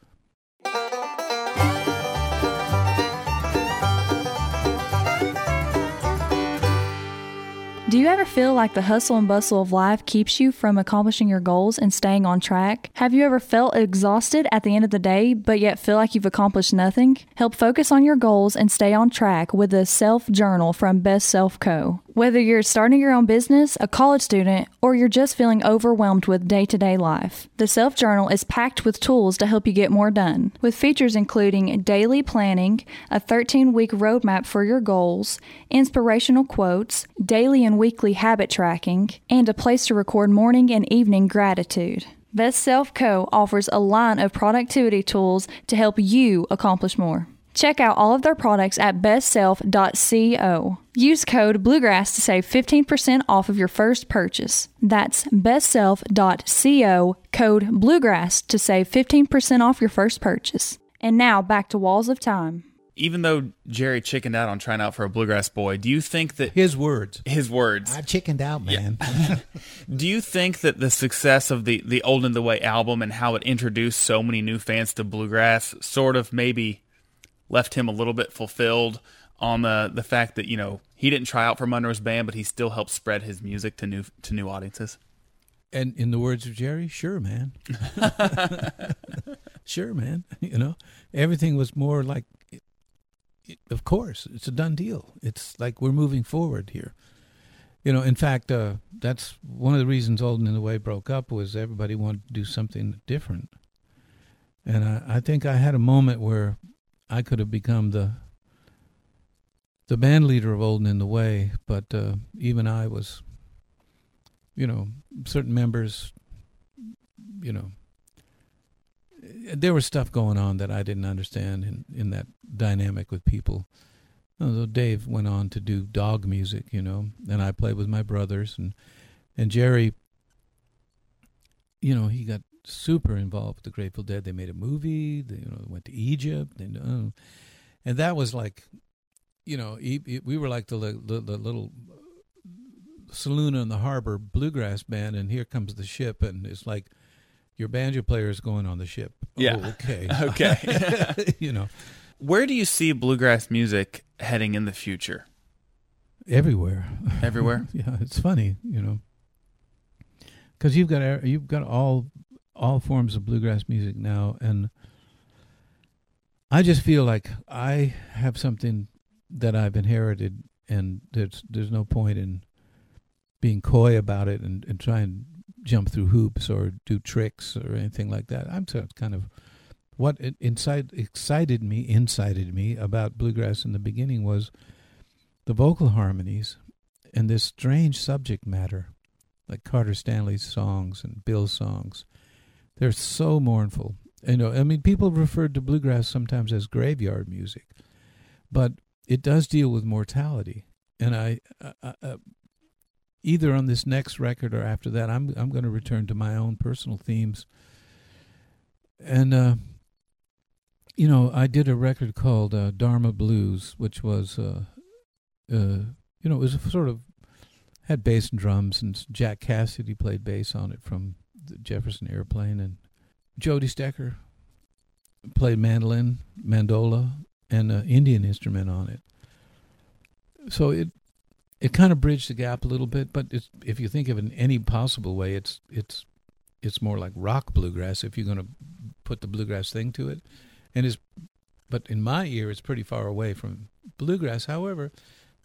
Do you ever feel like the hustle and bustle of life keeps you from accomplishing your goals and staying on track? Have you ever felt exhausted at the end of the day, but yet feel like you've accomplished nothing? Help focus on your goals and stay on track with the Self Journal from Best Self Co. Whether you're starting your own business, a college student, or you're just feeling overwhelmed with day-to-day life, the Self Journal is packed with tools to help you get more done, with features including daily planning, a 13-week roadmap for your goals, inspirational quotes, daily and weekly habit tracking, and a place to record morning and evening gratitude. Best Self Co. offers a line of productivity tools to help you accomplish more. Check out all of their products at bestself.co. Use code BLUEGRASS to save 15% off of your first purchase. That's bestself.co, code BLUEGRASS to save 15% off your first purchase. And now back to Walls of Time. Even though Jerry chickened out on trying out for a bluegrass boy, do you think that... His words. I chickened out, man. Yeah. Do you think that the success of the Old and the Way album and how it introduced so many new fans to bluegrass sort of maybe... left him a little bit fulfilled on the fact that, you know, he didn't try out for Monroe's band, but he still helped spread his music to new audiences? And in the words of Jerry, sure, man. Sure, man. You know, everything was more like, of course, it's a done deal. It's like we're moving forward here. You know, in fact, that's one of the reasons Old and in the Way broke up, was everybody wanted to do something different. And I think I had a moment where... I could have become the band leader of Old and in the Way, but even I was, you know, certain members, you know, there was stuff going on that I didn't understand in that dynamic with people. So Dave went on to do dog music, you know, and I played with my brothers, and Jerry, you know, he got super involved with the Grateful Dead. They made a movie. They went to Egypt, and that was like, you know, we were like the little saloon on the harbor bluegrass band, and here comes the ship, and it's like, your banjo player is going on the ship. Yeah. Oh, okay. Okay. You know. Where do you see bluegrass music heading in the future? Everywhere. Everywhere? Yeah, it's funny, you know. Cuz you've got all forms of bluegrass music now, and I just feel like I have something that I've inherited, and there's no point in being coy about it and trying jump through hoops or do tricks or anything like that. I'm sort of kind of what incited me about bluegrass in the beginning was the vocal harmonies and this strange subject matter, like Carter Stanley's songs and Bill's songs. They're so mournful. You know, I mean, people referred to bluegrass sometimes as graveyard music, but it does deal with mortality, and I either on this next record or after that, I'm going to return to my own personal themes. And, you know, I did a record called Dharma Blues, which was, you know, it was a sort of, had bass and drums, and Jack Cassidy played bass on it from the Jefferson Airplane, and Jody Stecher played mandola, and an Indian instrument on it. So it kind of bridged the gap a little bit, but it's, if you think of it in any possible way, it's more like rock bluegrass if you're going to put the bluegrass thing to it. But in my ear, it's pretty far away from bluegrass. However,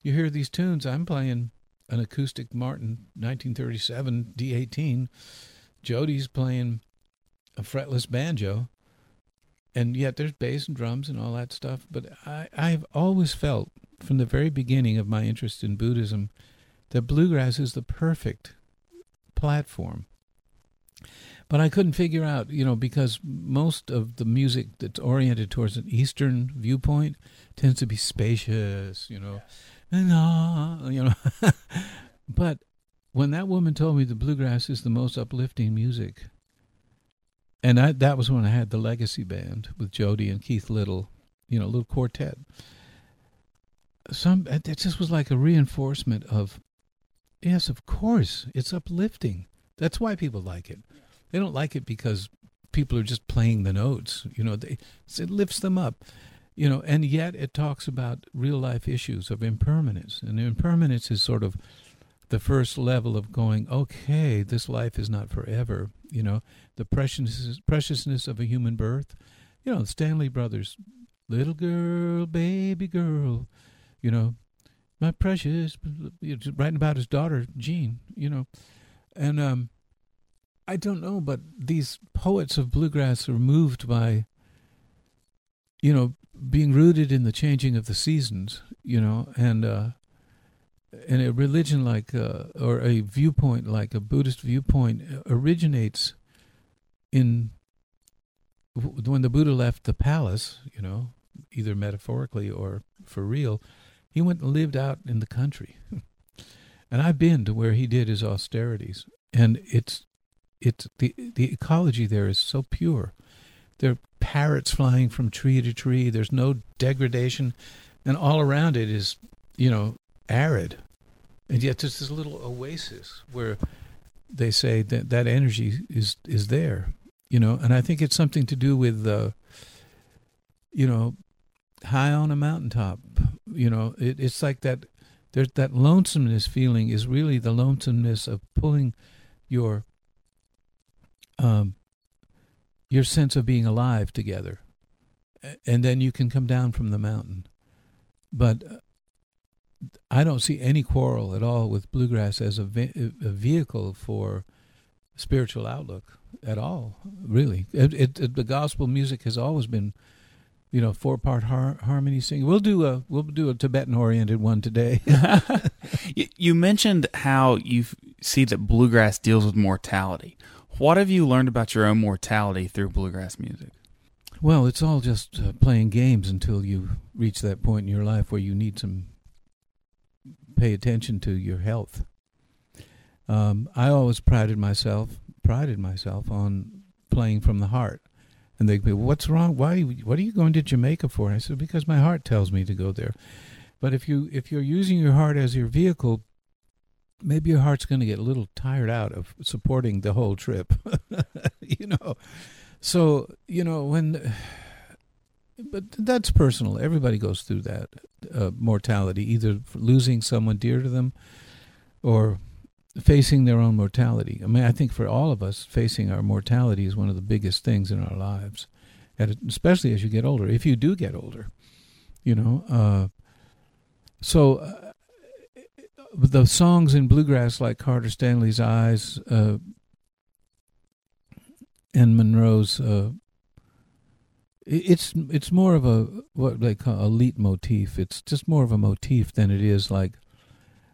you hear these tunes. I'm playing an acoustic Martin 1937 D18. Jody's playing a fretless banjo, and yet there's bass and drums and all that stuff. But I've always felt, from the very beginning of my interest in Buddhism, that bluegrass is the perfect platform. But I couldn't figure out, you know, because most of the music that's oriented towards an Eastern viewpoint tends to be spacious, you know. Yes. You know. But when that woman told me the bluegrass is the most uplifting music, and that was when I had the Legacy Band with Jody and Keith Little, you know, a little quartet. It just was like a reinforcement of, yes, of course, it's uplifting. That's why people like it. They don't like it because people are just playing the notes. You know, it lifts them up. You know, and yet it talks about real life issues of impermanence, and impermanence is sort of the first level of going, okay, this life is not forever. You know, the preciousness of a human birth. You know, the Stanley Brothers, little girl, baby girl. You know, my precious, writing about his daughter, Jean, you know. And I don't know, but these poets of bluegrass are moved by, you know, being rooted in the changing of the seasons, you know, and a religion like, or a viewpoint like a Buddhist viewpoint originates in when the Buddha left the palace, you know, either metaphorically or for real. He went and lived out in the country. And I've been to where he did his austerities. And it's the ecology there is so pure. There are parrots flying from tree to tree. There's no degradation. And all around it is, you know, arid. And yet there's this little oasis where they say that energy is there, you know. And I think it's something to do with, you know, high on a mountaintop. You know, it's like that. There's that lonesomeness feeling is really the lonesomeness of pulling your sense of being alive together, and then you can come down from the mountain. But I don't see any quarrel at all with bluegrass as a vehicle for spiritual outlook at all. Really, the gospel music has always been, you know, four-part harmony singing. We'll do a Tibetan-oriented one today. You mentioned how you see that bluegrass deals with mortality. What have you learned about your own mortality through bluegrass music? Well, it's all just playing games until you reach that point in your life where you need some pay attention to your health. I always prided myself on playing from the heart. And they'd be, what's wrong? What are you going to Jamaica for? And I said, because my heart tells me to go there. But if you're using your heart as your vehicle, maybe your heart's going to get a little tired out of supporting the whole trip, you know. So, you know, but that's personal. Everybody goes through that mortality, either losing someone dear to them or facing their own mortality. I mean, I think for all of us, facing our mortality is one of the biggest things in our lives, especially as you get older, if you do get older, you know. The songs in bluegrass like Carter Stanley's Eyes and Monroe's, it's more of a, what they call a leitmotif. It's just more of a motif than it is like,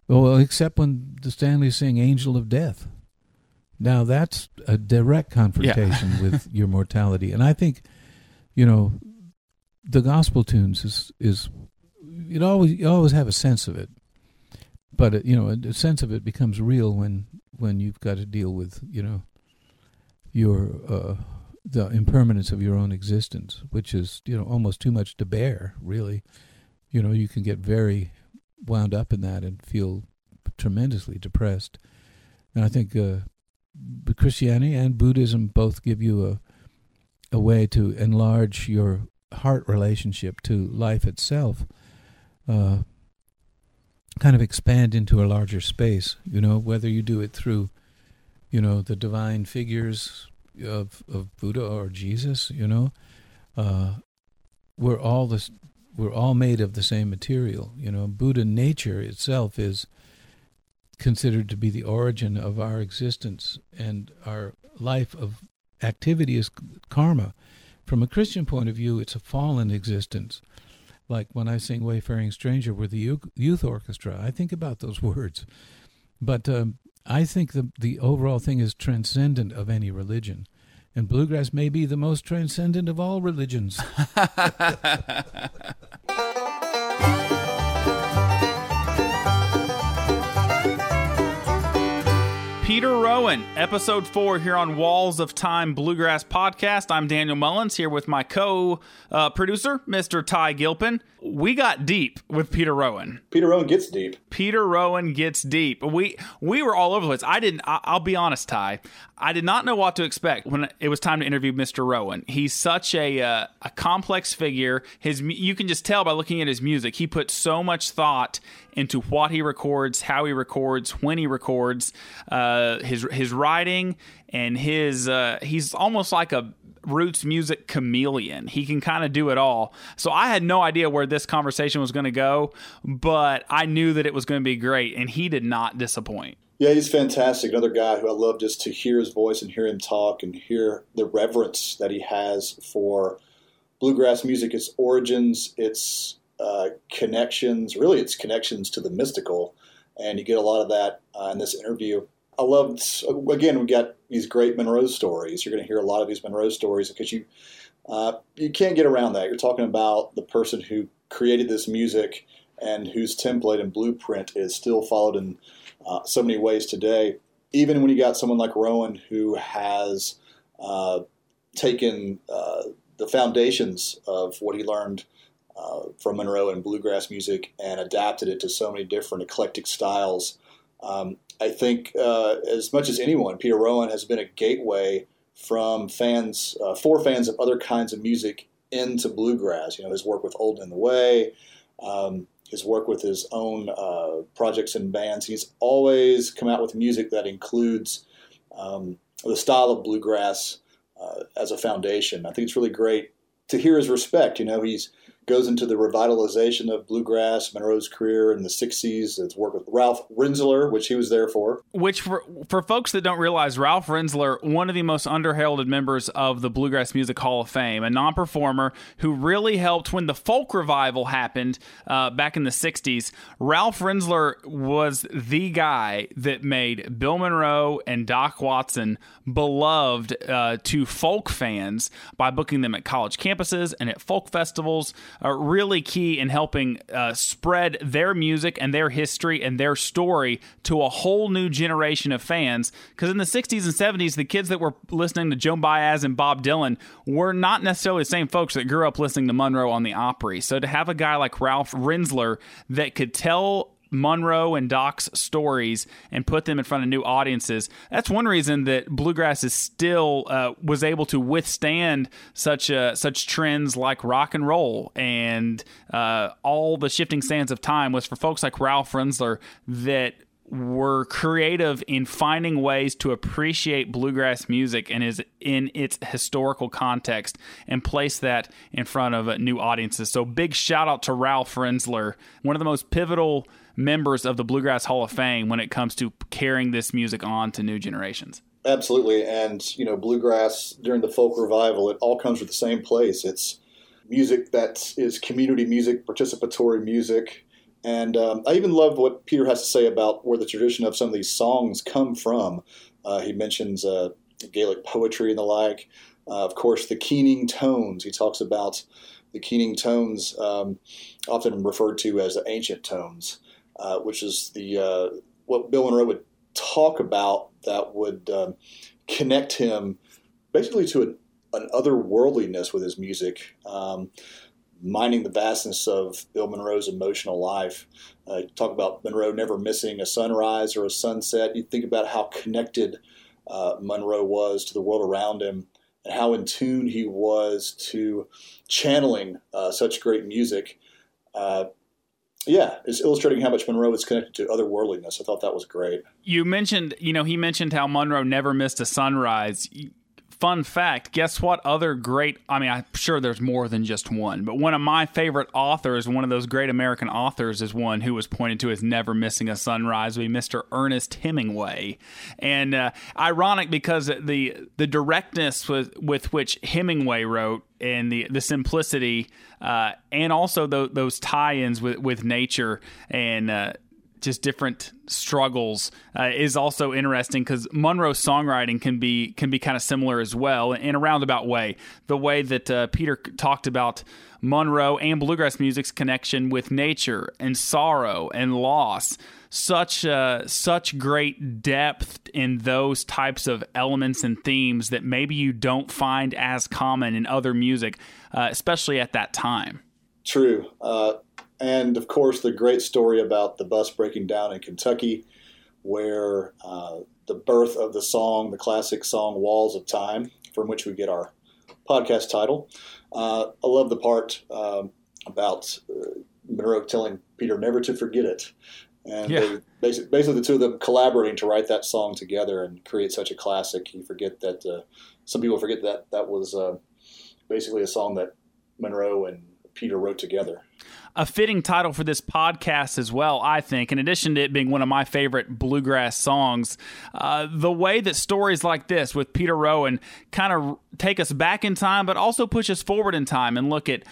well, except when the Stanleys sing Angel of Death. Now that's a direct confrontation with your mortality. And I think, you know, the gospel tunes is you always have a sense of it. But, you know, a sense of it becomes real when you've got to deal with, you know, the impermanence of your own existence, which is, you know, almost too much to bear, really. You know, you can get very wound up in that and feel tremendously depressed. And I think Christianity and Buddhism both give you a way to enlarge your heart relationship to life itself, kind of expand into a larger space, you know, whether you do it through, you know, the divine figures of Buddha or Jesus, you know, we're all made of the same material, you know. Buddha nature itself is considered to be the origin of our existence, and our life of activity is karma. From a Christian point of view, it's a fallen existence. Like when I sing Wayfaring Stranger with the youth orchestra, I think about those words. But I think the overall thing is transcendent of any religion. And bluegrass may be the most transcendent of all religions. Peter Rowan, Episode 4 here on Walls of Time Bluegrass Podcast. I'm Daniel Mullins here with my co-producer, Mr. Ty Gilpin. We got deep with Peter Rowan. Peter Rowan gets deep. Peter Rowan gets deep. We were all over the place. I'll be honest, Ty. I did not know what to expect when it was time to interview Mr. Rowan. He's such a complex figure. You can just tell by looking at his music. He puts so much thought into what he records, how he records, when he records, his writing, and he's almost like a roots music chameleon. He can kind of do it all. So I had no idea where this conversation was going to go, but I knew that it was going to be great, and he did not disappoint. Yeah, he's fantastic. Another guy who I love just to hear his voice and hear him talk and hear the reverence that he has for bluegrass music, its origins, its connections, really its connections to the mystical. And you get a lot of that in this interview. I loved, again, we got these great Monroe stories. You're going to hear a lot of these Monroe stories because you can't get around that. You're talking about the person who created this music and whose template and blueprint is still followed in so many ways today. Even when you got someone like Rowan who has taken the foundations of what he learned from Monroe and bluegrass music and adapted it to so many different eclectic styles, I think as much as anyone, Peter Rowan has been a gateway for fans of other kinds of music into bluegrass. You know, his work with Old and in the Way, his work with his own projects and bands. He's always come out with music that includes the style of bluegrass as a foundation. I think it's really great to hear his respect. You know, he goes into the revitalization of bluegrass, Monroe's career in the 60s. His work with Ralph Rinzler, which he was there for. Which, for folks that don't realize, Ralph Rinzler, one of the most underheralded members of the Bluegrass Music Hall of Fame, a non-performer who really helped when the folk revival happened back in the 60s. Ralph Rinzler was the guy that made Bill Monroe and Doc Watson beloved to folk fans by booking them at college campuses and at folk festivals. are really key in helping spread their music and their history and their story to a whole new generation of fans. Because in the 60s and 70s, the kids that were listening to Joan Baez and Bob Dylan were not necessarily the same folks that grew up listening to Monroe on the Opry. So to have a guy like Ralph Rinzler that could tell Monroe and Doc's stories and put them in front of new audiences. That's one reason that bluegrass is still was able to withstand such trends like rock and roll and all the shifting sands of time, was for folks like Ralph Rinzler that were creative in finding ways to appreciate bluegrass music and is in its historical context and place that in front of new audiences. So big shout out to Ralph Rinzler, one of the most pivotal members of the Bluegrass Hall of Fame when it comes to carrying this music on to new generations. Absolutely. And, you know, bluegrass during the folk revival, it all comes from the same place. It's music that is community music, participatory music. And I even love what Peter has to say about where the tradition of some of these songs come from. He mentions Gaelic poetry and the like. Of course, the keening tones. He talks about the keening tones, often referred to as the ancient tones, which is the what Bill Monroe would talk about that would connect him basically to an otherworldliness with his music. Mining the vastness of Bill Monroe's emotional life. Talk about Monroe never missing a sunrise or a sunset. You think about how connected Monroe was to the world around him and how in tune he was to channeling such great music. It's illustrating how much Monroe is connected to otherworldliness. I thought that was great. You mentioned, he mentioned how Monroe never missed a sunrise. Fun fact, guess what other great, I'm sure there's more than just one, but one of my favorite authors, one of those great American authors, is one who was pointed to as never missing a sunrise, would be Mr. Ernest Hemingway. And ironic because the directness with which Hemingway wrote and the simplicity and also those tie-ins with nature and just different struggles is also interesting because Monroe's songwriting can be kind of similar as well in a roundabout way. The way that Peter talked about Monroe and bluegrass music's connection with nature and sorrow and loss, such great depth in those types of elements and themes that maybe you don't find as common in other music, especially at that time. True. And, of course, the great story about the bus breaking down in Kentucky, where the birth of the song, the classic song Walls of Time, from which we get our podcast title. I love the part about Monroe telling Peter never to forget it. And yeah. Basically the two of them collaborating to write that song together and create such a classic. You forget that some people forget that was basically a song that Monroe and Peter wrote together. A fitting title for this podcast as well, I think, in addition to it being one of my favorite bluegrass songs, the way that stories like this with Peter Rowan kind of take us back in time, but also push us forward in time and look at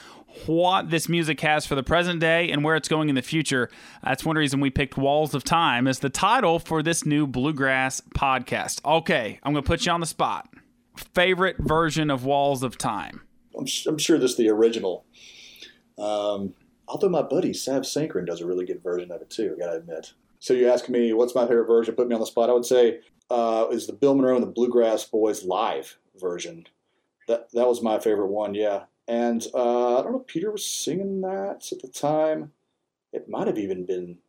what this music has for the present day and where it's going in the future. That's one reason we picked Walls of Time as the title for this new bluegrass podcast. Okay, I'm going to put you on the spot. Favorite version of Walls of Time? I'm sure this is the original. Although my buddy Sav Sankrin does a really good version of it too, I gotta admit. So you ask me what's my favorite version, put me on the spot. I would say is the Bill Monroe and the Bluegrass Boys live version. That was my favorite one, yeah. And I don't know if Peter was singing that at the time. It might have even been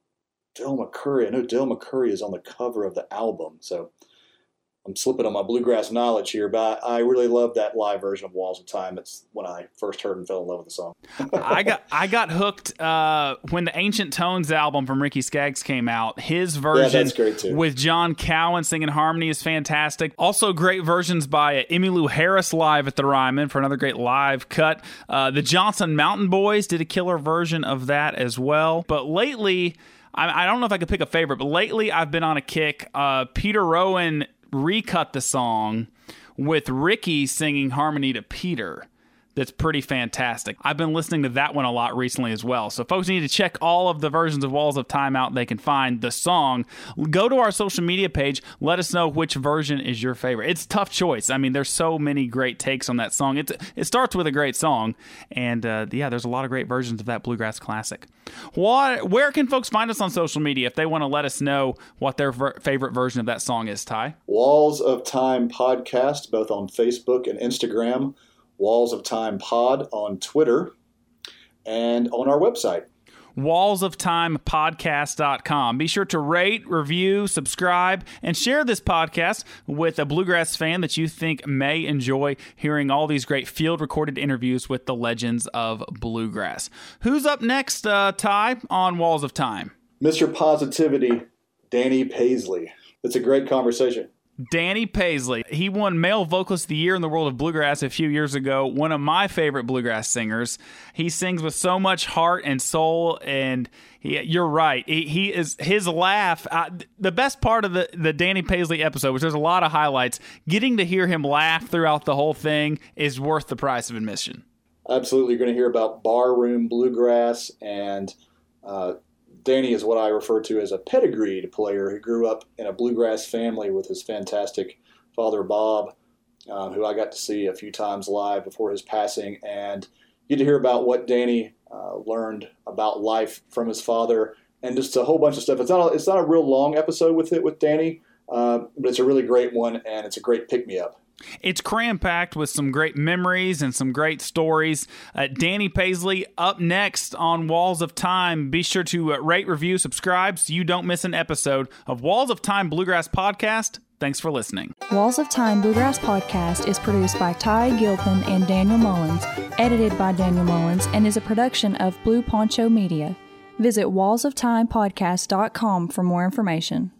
Dale McCurry. I know Dale McCurry is on the cover of the album, so I'm slipping on my bluegrass knowledge here, but I really love that live version of Walls of Time. It's when I first heard and fell in love with the song. I got hooked when the Ancient Tones album from Ricky Skaggs came out. His version with John Cowan singing harmony is fantastic. Also great versions by Emmylou Harris live at the Ryman for another great live cut. The Johnson Mountain Boys did a killer version of that as well. But lately, I don't know if I could pick a favorite, but lately I've been on a kick. Peter Rowan recut the song with Ricky singing harmony to Peter. that's pretty fantastic. I've been listening to that one a lot recently as well. So folks need to check all of the versions of Walls of Time out. They can find the song. Go to our social media page. Let us know which version is your favorite. It's a tough choice. I mean, there's so many great takes on that song. It starts with a great song. And yeah, there's a lot of great versions of that bluegrass classic. Where can folks find us on social media if they want to let us know what their favorite version of that song is, Ty? Walls of Time Podcast, both on Facebook and Instagram. Walls of Time Pod on Twitter and on our website. wallsoftimepodcast.com. Be sure to rate, review, subscribe, and share this podcast with a bluegrass fan that you think may enjoy hearing all these great field-recorded interviews with the legends of bluegrass. Who's up next, Ty, on Walls of Time? Mr. Positivity, Danny Paisley. It's a great conversation. Danny Paisley. He won Male Vocalist of the Year in the world of bluegrass a few years ago. One of my favorite bluegrass singers. He sings with so much heart and soul, and you're right. He is his laugh. The best part of the Danny Paisley episode, which there's a lot of highlights, getting to hear him laugh throughout the whole thing is worth the price of admission. Absolutely. You're going to hear about barroom bluegrass, and Danny is what I refer to as a pedigreed player who grew up in a bluegrass family with his fantastic father, Bob, who I got to see a few times live before his passing. And you get to hear about what Danny learned about life from his father and just a whole bunch of stuff. It's not a real long episode with Danny, but it's a really great one, and it's a great pick-me-up. It's cram-packed with some great memories and some great stories. Danny Paisley up next on Walls of Time. Be sure to rate, review, subscribe so you don't miss an episode of Walls of Time Bluegrass Podcast. Thanks for listening. Walls of Time Bluegrass Podcast is produced by Ty Gilpin and Daniel Mullins, edited by Daniel Mullins, and is a production of Blue Poncho Media. Visit wallsoftimepodcast.com for more information.